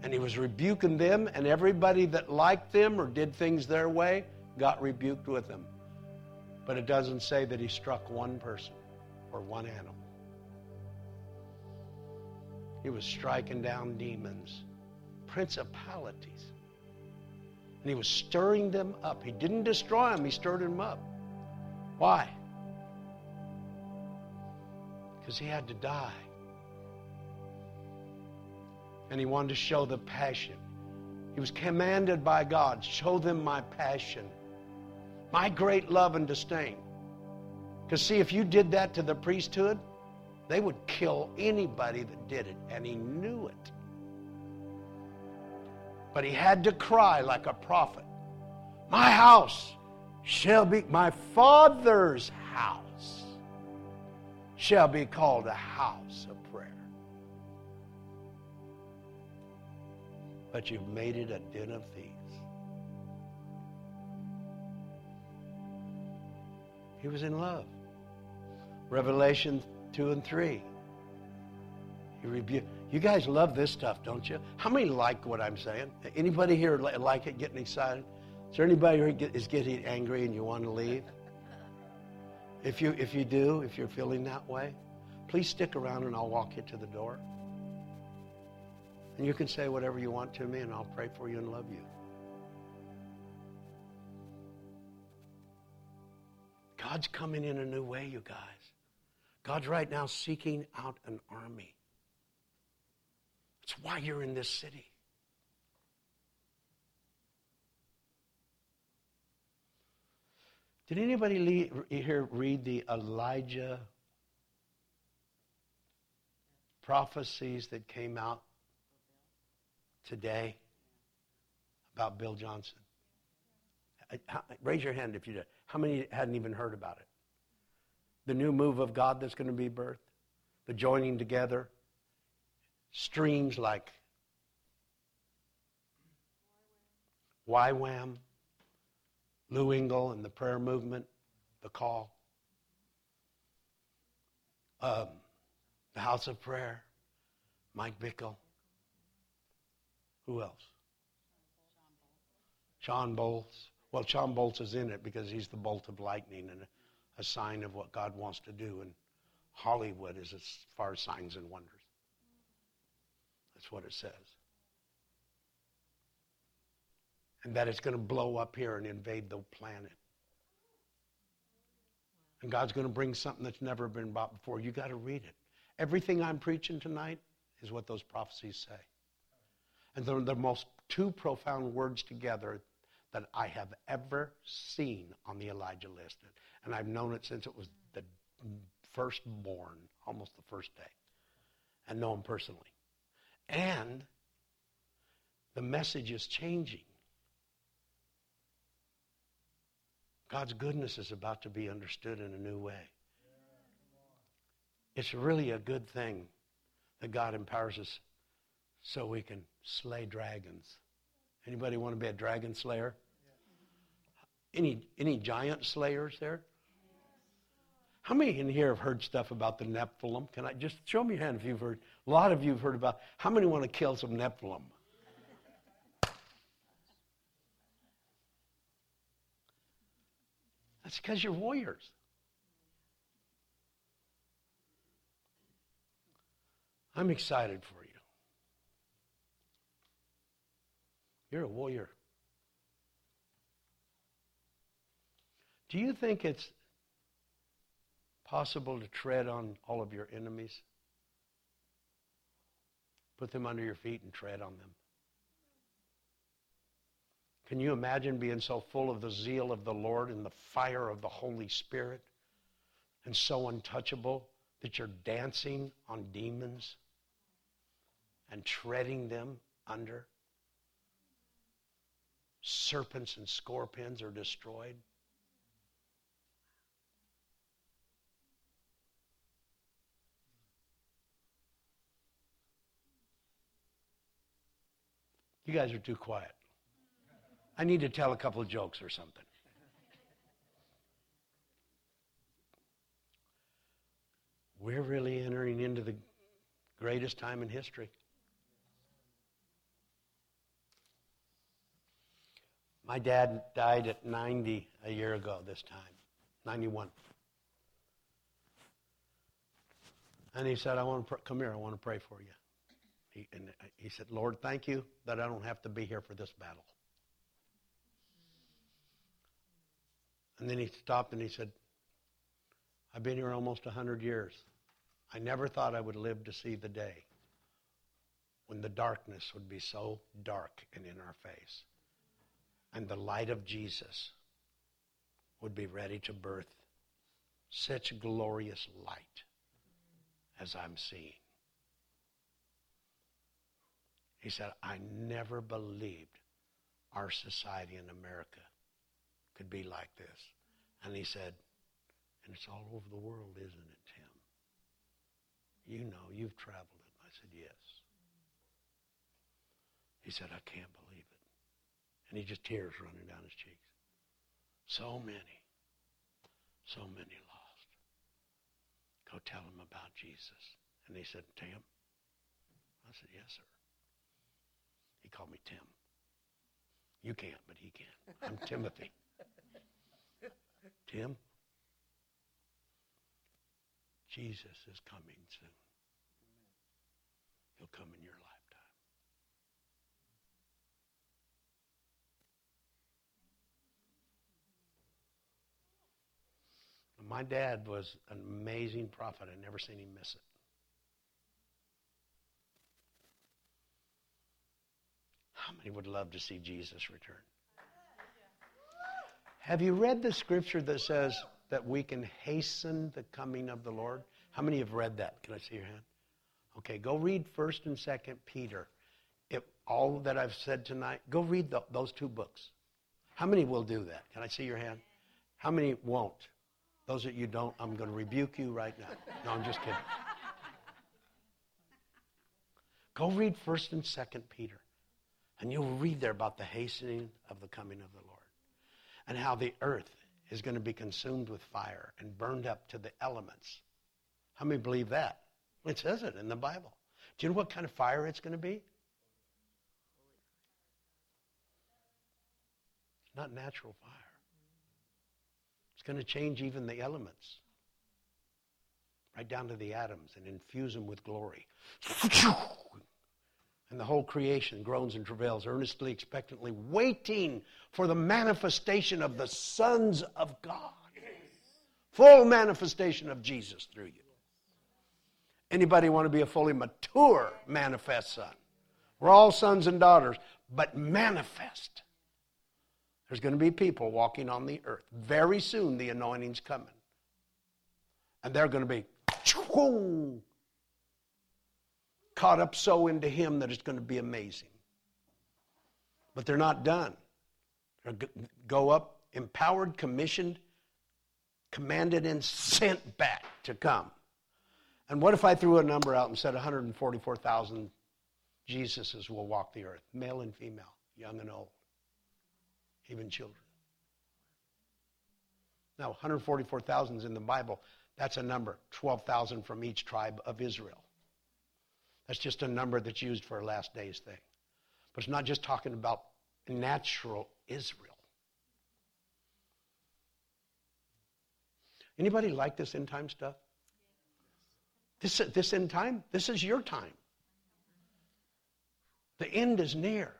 And he was rebuking them, and everybody that liked them or did things their way got rebuked with them. But it doesn't say that he struck one person or one animal. He was striking down demons, principalities. And he was stirring them up. He didn't destroy them, he stirred them up. Why? Because he had to die. And he wanted to show the passion. He was commanded by God, show them my passion, my great love and disdain. Because see, if you did that to the priesthood, they would kill anybody that did it, and he knew it. But he had to cry like a prophet, my house shall be, my Father's house shall be called a house of prayer. But you've made it a den of thieves. He was in love. Revelation two and three. He rebuked. You guys love this stuff, don't you? How many like what I'm saying? Anybody here like it, getting excited? Is there anybody who is getting angry and you want to leave? If you, if you do, if you're feeling that way, please stick around and I'll walk you to the door. And you can say whatever you want to me, and I'll pray for you and love you. God's coming in a new way, you guys. God's right now seeking out an army. That's why you're in this city. Did anybody here read the Elijah prophecies that came out today about Bill Johnson? How, raise your hand if you did. How many hadn't even heard about it? The new move of God that's going to be birthed, the joining together, streams like YWAM, Lou Engle and the prayer movement, the call, um, the House of Prayer, Mike Bickle. Who else? Sean Bolts. Well, Sean Bolts is in it because he's the bolt of lightning and a sign of what God wants to do. And Hollywood is as far as signs and wonders. That's what it says. And that it's going to blow up here and invade the planet. And God's going to bring something that's never been brought before. You got to read it. Everything I'm preaching tonight is what those prophecies say. And they're the most two profound words together that I have ever seen on the Elijah list. And I've known it since it was the firstborn, almost the first day. And know him personally. And the message is changing. God's goodness is about to be understood in a new way. It's really a good thing that God empowers us so we can slay dragons. Anybody want to be a dragon slayer? Any any giant slayers there? How many in here have heard stuff about the Nephilim? Can I just show me your hand if you've heard? A lot of you have heard about. How many want to kill some Nephilim? That's because you're warriors. I'm excited for you. You're a warrior. Do you think it's possible to tread on all of your enemies? Put them under your feet and tread on them. Can you imagine being so full of the zeal of the Lord and the fire of the Holy Spirit and so untouchable that you're dancing on demons and treading them under? Serpents and scorpions are destroyed. You guys are too quiet. I need to tell a couple of jokes or something. We're really entering into the greatest time in history. My dad died at ninety a year ago this time, ninety-one. And he said, I want to pr- come here, I want to pray for you. He, and he said, Lord, thank you that I don't have to be here for this battle. And then he stopped and he said, I've been here almost one hundred years. I never thought I would live to see the day when the darkness would be so dark and in our face, and the light of Jesus would be ready to birth such glorious light as I'm seeing. He said, I never believed our society in America could be like this. And he said, and it's all over the world, isn't it, Tim? You know, you've traveled it. I said, yes. He said, I can't believe it. And he just tears running down his cheeks. So many, so many lost. Go tell them about Jesus. And he said, Tim? I said, yes, sir. He called me Tim. You can't, but he can. I'm Timothy. Tim, Jesus is coming soon. He'll come in your lifetime. My dad was an amazing prophet. I'd never seen him miss it. How many would love to see Jesus return? Have you read the scripture that says that we can hasten the coming of the Lord? How many have read that? Can I see your hand? Okay, go read First and Second Peter. It, all that I've said tonight, go read the, those two books. How many will do that? Can I see your hand? How many won't? Those that you don't, I'm going to rebuke you right now. No, I'm just kidding. Go read First and Second Peter, and you'll read there about the hastening of the coming of the Lord and how the earth is going to be consumed with fire and burned up to the elements. How many believe that? It says it in the Bible. Do you know what kind of fire it's going to be? Not natural fire. It's going to change even the elements, right down to the atoms, and infuse them with glory. And the whole creation groans and travails, earnestly, expectantly, waiting for the manifestation of the sons of God. Full manifestation of Jesus through you. Anybody want to be a fully mature, manifest son? We're all sons and daughters, but manifest. There's going to be people walking on the earth. Very soon the anointing's coming. And they're going to be caught up so into him that it's going to be amazing. But they're not done. They're go up empowered, commissioned, commanded, and sent back to come. And what if I threw a number out and said one hundred forty-four thousand Jesuses will walk the earth, male and female, young and old, even children. Now, one hundred forty-four thousand is in the Bible. That's a number, twelve thousand from each tribe of Israel. That's just a number that's used for a last days thing. But it's not just talking about natural Israel. Anybody like this end time stuff? This, this end time, this is your time. The end is near.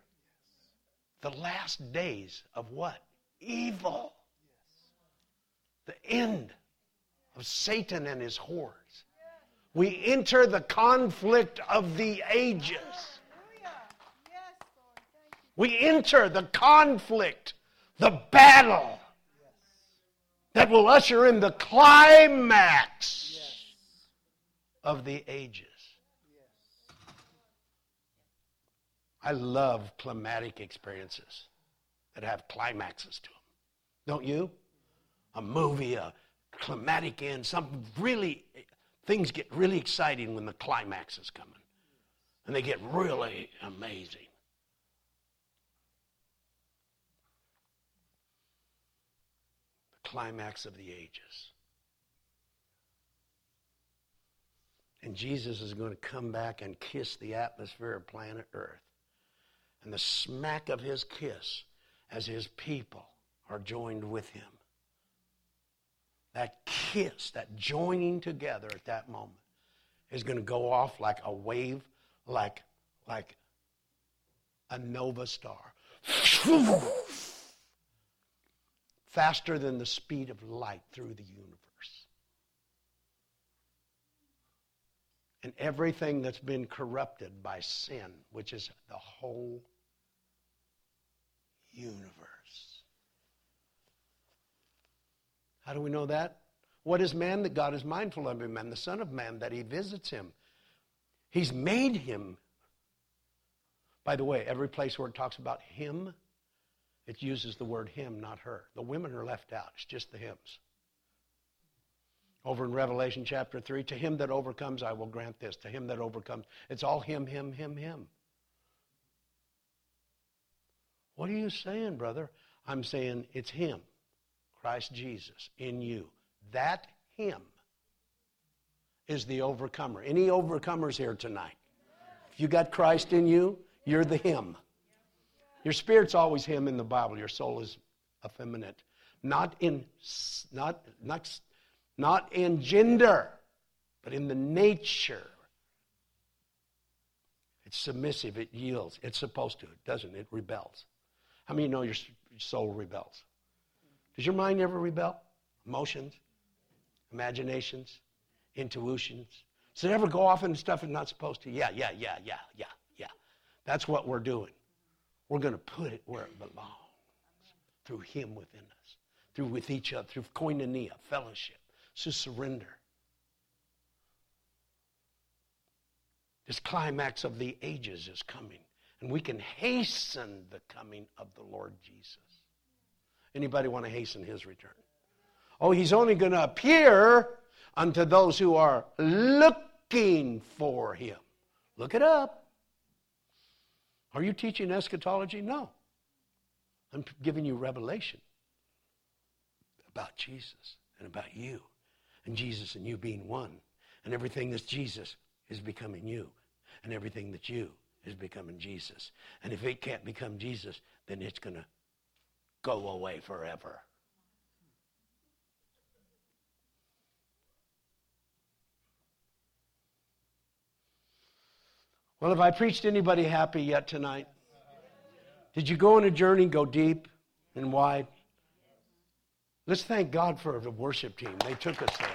The last days of what? Evil. The end of Satan and his hordes. We enter the conflict of the ages. We enter the conflict, the battle that will usher in the climax of the ages. I love climatic experiences that have climaxes to them. Don't you? A movie, a climatic end, something really, things get really exciting when the climax is coming. And they get really amazing. The climax of the ages. And Jesus is going to come back and kiss the atmosphere of planet Earth. And the smack of his kiss as his people are joined with him. That kiss, that joining together at that moment is going to go off like a wave, like, like a nova star. Faster than the speed of light through the universe. And everything that's been corrupted by sin, which is the whole universe. How do we know that? What is man that God is mindful of him, and the Son of Man that he visits him? He's made him. By the way, every place where it talks about him, it uses the word him, not her. The women are left out. It's just the hymns. Over in Revelation chapter three, to him that overcomes, I will grant this. To him that overcomes. It's all him, him, him, him. What are you saying, brother? I'm saying it's him, Christ Jesus, in you. That him is the overcomer. Any overcomers here tonight? If you got Christ in you, you're the him. Your spirit's always him in the Bible. Your soul is effeminate. Not in... not not. Not in gender, but in the nature. It's submissive. It yields. It's supposed to. It doesn't. It rebels. How many of you know your soul rebels? Does your mind ever rebel? Emotions, imaginations, intuitions. Does it ever go off into stuff it's not supposed to? Yeah, yeah, yeah, yeah, yeah, yeah. That's what we're doing. We're going to put it where it belongs, through him within us, through with each other, through koinonia, fellowship. To surrender. This climax of the ages is coming, and we can hasten the coming of the Lord Jesus. Anybody want to hasten his return? Oh, he's only going to appear unto those who are looking for him. Look it up. Are you teaching eschatology? No. I'm giving you revelation about Jesus and about you and Jesus and you being one. And everything that's Jesus is becoming you. And everything that you is becoming Jesus. And if it can't become Jesus, then it's going to go away forever. Well, have I preached anybody happy yet tonight? Did you go on a journey, go deep and wide? Let's thank God for the worship team. They took us there.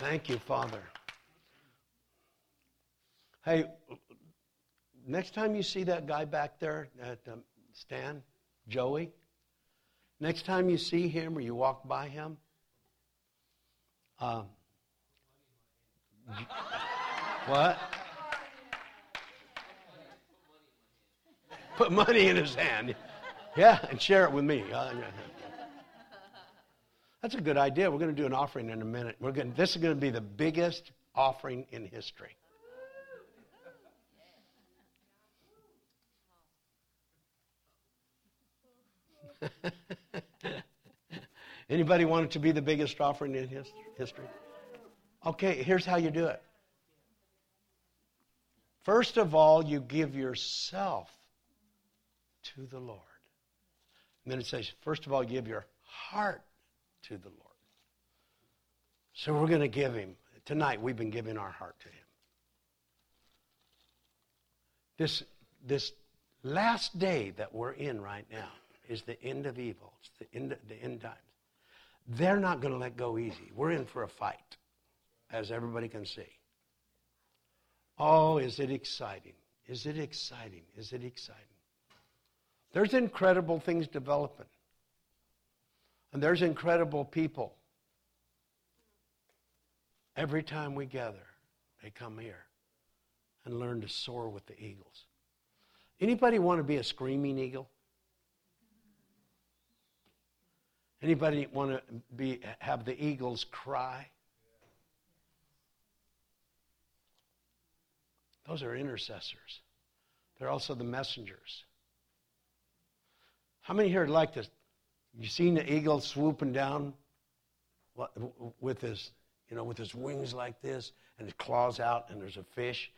Thank you, Father. Hey, next time you see that guy back there, at, um, Stan, Joey, next time you see him or you walk by him, um, what? Put money in his hand. Yeah, and share it with me. That's a good idea. We're going to do an offering in a minute. We're going. This is going to be the biggest offering in history. Anybody want it to be the biggest offering in his, history? Okay, here's how you do it. First of all, you give yourself to the Lord. And then it says, first of all, give your heart to the Lord. So we're going to give him. Tonight, we've been giving our heart to him. This, this last day that we're in right now is the end of evil. It's the end, the end times. They're not going to let go easy. We're in for a fight, as everybody can see. Oh, is it exciting? Is it exciting? Is it exciting? There's incredible things developing. And there's incredible people. Every time we gather, they come here and learn to soar with the eagles. Anybody want to be a screaming eagle? Anybody want to be have the eagles cry? Those are intercessors. They're also the messengers. How many here would like this? You seen the eagle swooping down with his, you know, with his wings like this and his claws out, and there's a fish.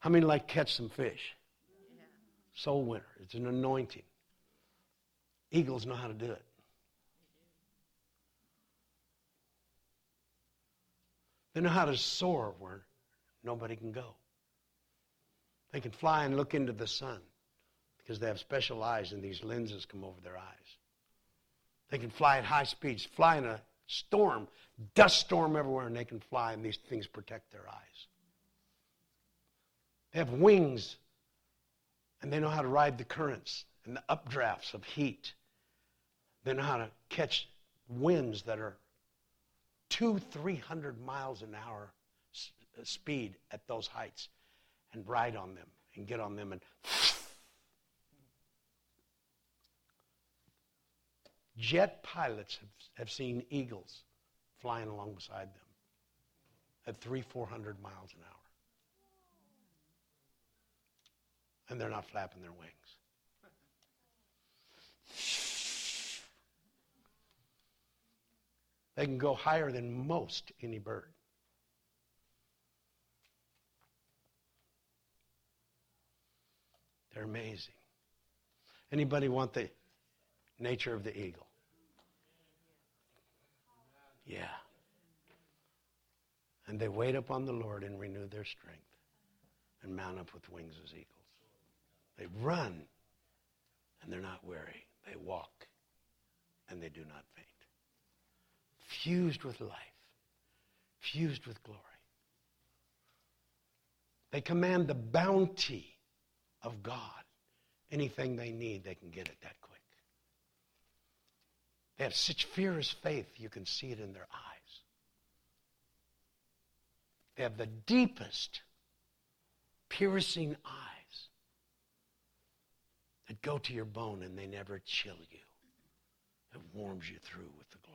How many like catch some fish? Soul winner. It's an anointing. Eagles know how to do it. They know how to soar where nobody can go. They can fly and look into the sun because they have special eyes and these lenses come over their eyes. They can fly at high speeds, fly in a storm, dust storm everywhere, and they can fly, and these things protect their eyes. They have wings, and they know how to ride the currents and the updrafts of heat. They know how to catch winds that are two, three hundred miles an hour speed at those heights and ride on them and get on them and jet pilots have, have seen eagles flying along beside them at three four hundred miles an hour, and they're not flapping their wings. They can go higher than most any bird. They're amazing. Anybody want the nature of the eagle? Yeah. And they wait upon the Lord and renew their strength and mount up with wings as eagles. They run and they're not weary. They walk and they do not faint. Fused with life. Fused with glory. They command the bounty of God. Anything they need, they can get it that quick. They have such fierce faith, you can see it in their eyes. They have the deepest, piercing eyes. that go to your bone and they never chill you. It warms you through with the glory.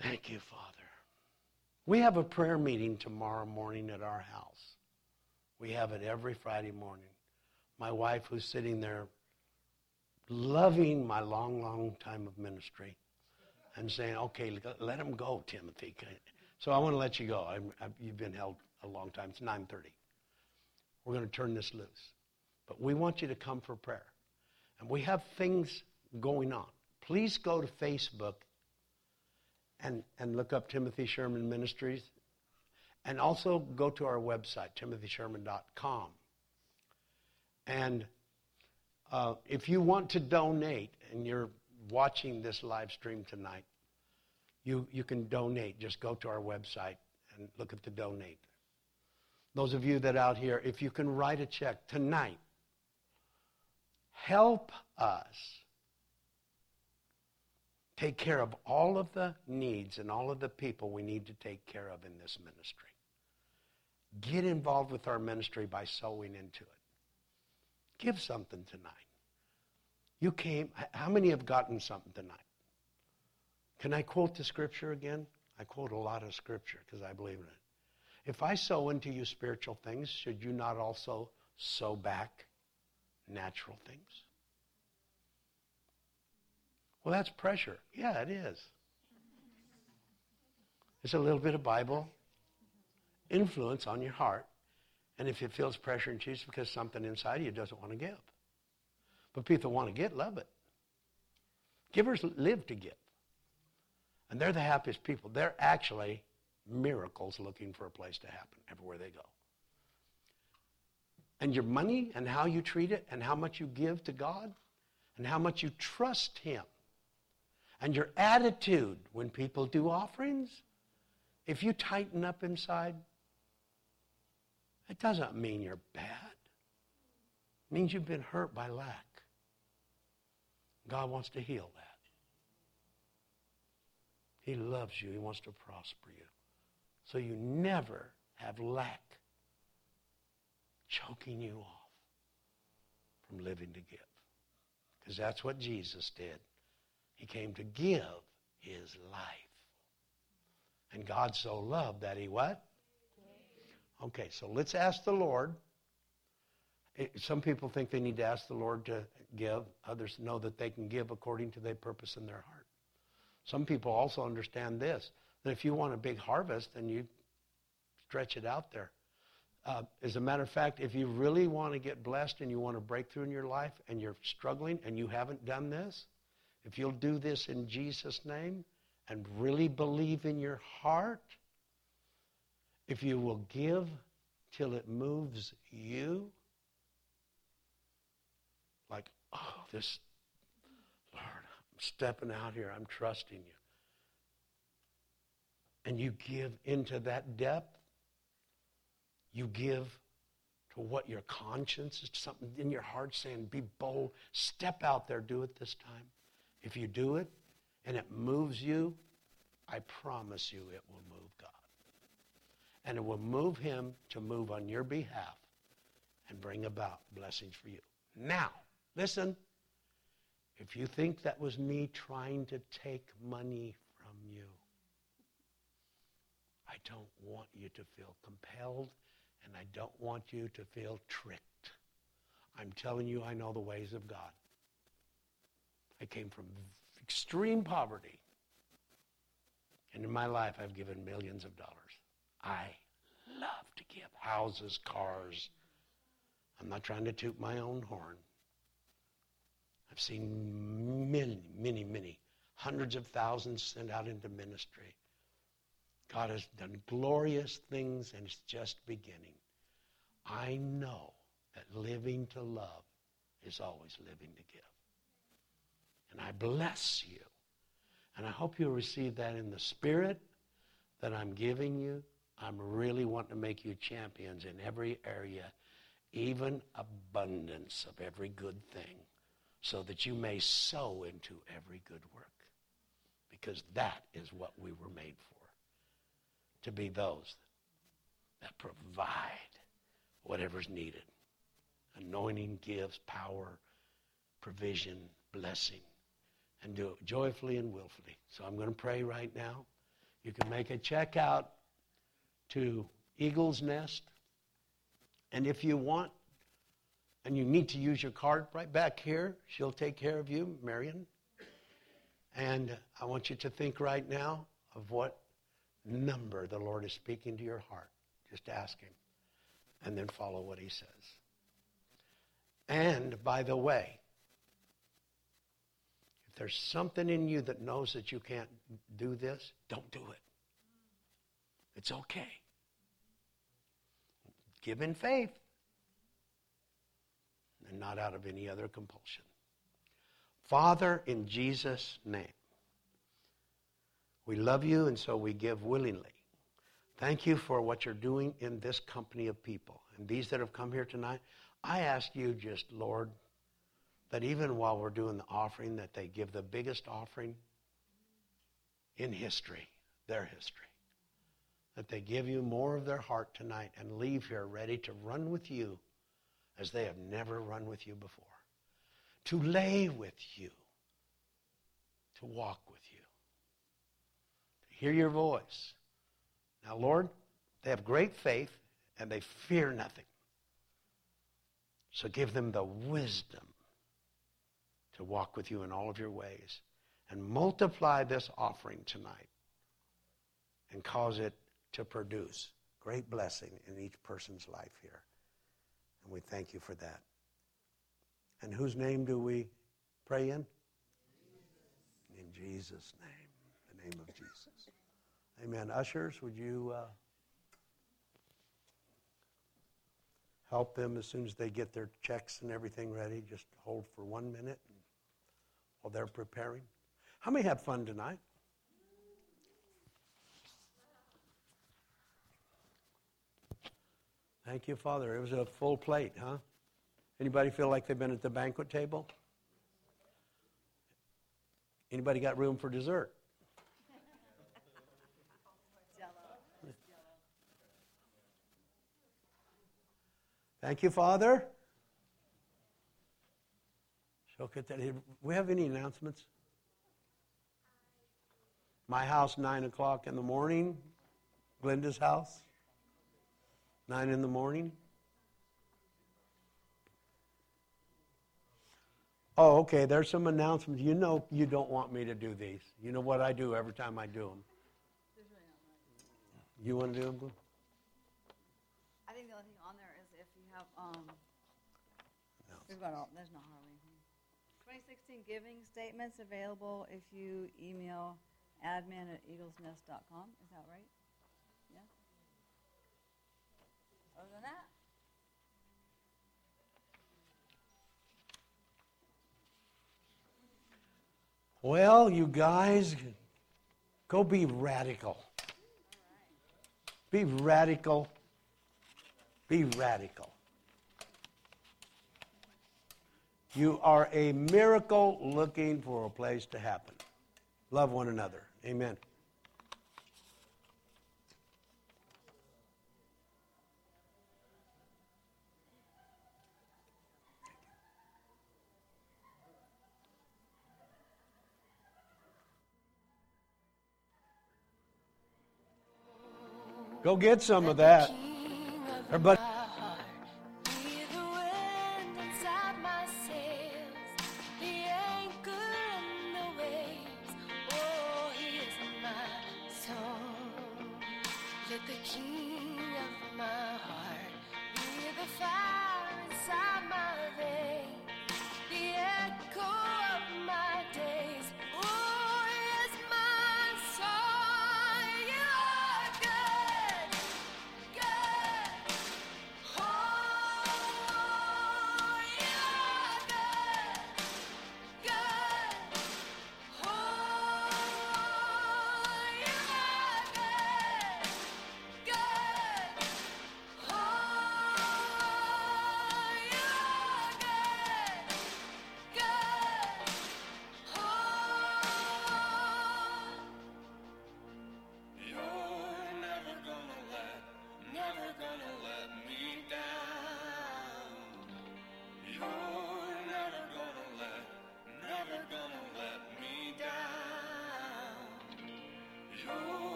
Thank you, Father. We have a prayer meeting tomorrow morning at our house. We have it every Friday morning. My wife, who's sitting there loving my long, long time of ministry, I'm saying, okay, let him go, Timothy. So I want to let you go. I'm, I've, you've been held a long time. It's nine thirty. We're going to turn this loose. But we want you to come for prayer. And we have things going on. Please go to Facebook and and look up Timothy Sherman Ministries. And also go to our website, timothy sherman dot com. And uh, if you want to donate, and you're watching this live stream tonight, you, you can donate. Just go to our website and look at the donate. Those of you that are out here, if you can write a check tonight, help us take care of all of the needs and all of the people we need to take care of in this ministry. Get involved with our ministry by sowing into it. Give something tonight. You came, how many have gotten something tonight? Can I quote the scripture again? I quote a lot of scripture because I believe in it. If I sow into you spiritual things, should you not also sow back natural things? Well, that's pressure. Yeah, it is. It's a little bit of Bible influence on your heart. And if it feels pressure and cheese because something inside of you doesn't want to give. But people want to get, love it. Givers live to give. And they're the happiest people. They're actually miracles looking for a place to happen everywhere they go. And your money and how you treat it and how much you give to God and how much you trust Him. And your attitude when people do offerings, if you tighten up inside, it doesn't mean you're bad. It means you've been hurt by lack. God wants to heal that. He loves you. He wants to prosper you. So you never have lack choking you off from living to give. Because that's what Jesus did. He came to give His life. And God so loved that He what? Okay, so let's ask the Lord. Some people think they need to ask the Lord to give. Others know that they can give according to their purpose in their heart. Some people also understand this, that if you want a big harvest, then you stretch it out there. Uh, as a matter of fact, if you really want to get blessed and you want a breakthrough in your life and you're struggling and you haven't done this, if you'll do this in Jesus' name and really believe in your heart, if you will give till it moves you, like, oh, this, Lord, I'm stepping out here. I'm trusting you. And you give into that depth. You give to what your conscience is, something in your heart saying, be bold, step out there, do it this time. If you do it and it moves you, I promise you it will move God. And it will move Him to move on your behalf and bring about blessings for you. Now, listen, if you think that was me trying to take money from you, I don't want you to feel compelled and I don't want you to feel tricked. I'm telling you, I know the ways of God. I came from extreme poverty. And in my life, I've given millions of dollars. I love to give houses, cars. I'm not trying to toot my own horn. I've seen many, many, many, hundreds of thousands sent out into ministry. God has done glorious things, and it's just beginning. I know that living to love is always living to give. And I bless you. And I hope you'll receive that in the spirit that I'm giving you. I'm really wanting to make you champions in every area, even abundance of every good thing, so that you may sow into every good work. Because that is what we were made for. to be those that provide whatever's needed. Anointing gives power, provision, blessing. And do it joyfully and willfully. So I'm going to pray right now. You can make a check out to Eagle's Nest. And if you want, and you need to use your card right back here, she'll take care of you, Marion. And I want you to think right now of what number the Lord is speaking to your heart. Just ask Him. And then follow what He says. And, by the way, if there's something in you that knows that you can't do this, don't do it. It's okay. Give in faith. And not out of any other compulsion. Father, in Jesus' name, we love you, and so we give willingly. Thank you for what you're doing in this company of people. And these that have come here tonight, I ask you just, Lord, that even while we're doing the offering, that they give the biggest offering in history, their history. That they give you more of their heart tonight and leave here ready to run with you as they have never run with you before. To lay with you. To walk with you. To hear your voice. Now, Lord, they have great faith and they fear nothing. So give them the wisdom to walk with you in all of your ways. And multiply this offering tonight. And cause it to produce great blessing in each person's life here. And we thank you for that. And whose name do we pray in? Jesus. In Jesus' name. The name of Jesus. Amen. Ushers, would you uh, help them as soon as they get their checks and everything ready? Just hold for one minute while they're preparing. How many had fun tonight? Thank you, Father. It was a full plate, huh? Anybody feel like they've been at the banquet table? Anybody got room for dessert? Thank you, Father. So get that. Do we have any announcements? My house, nine o'clock in the morning. Glenda's house, nine in the morning. Oh, okay, there's some announcements. You know you don't want me to do these. You know what I do every time I do them. You want to do them? I think the only thing on there is if you have, um, no. There's no hardly anything. twenty sixteen giving statements available if you email admin at eagles nest dot com. Is that right? Yeah? Other than that? Well, you guys, go be radical. Be radical. Be radical. You are a miracle looking for a place to happen. Love one another. Amen. Go get some of that. Everybody.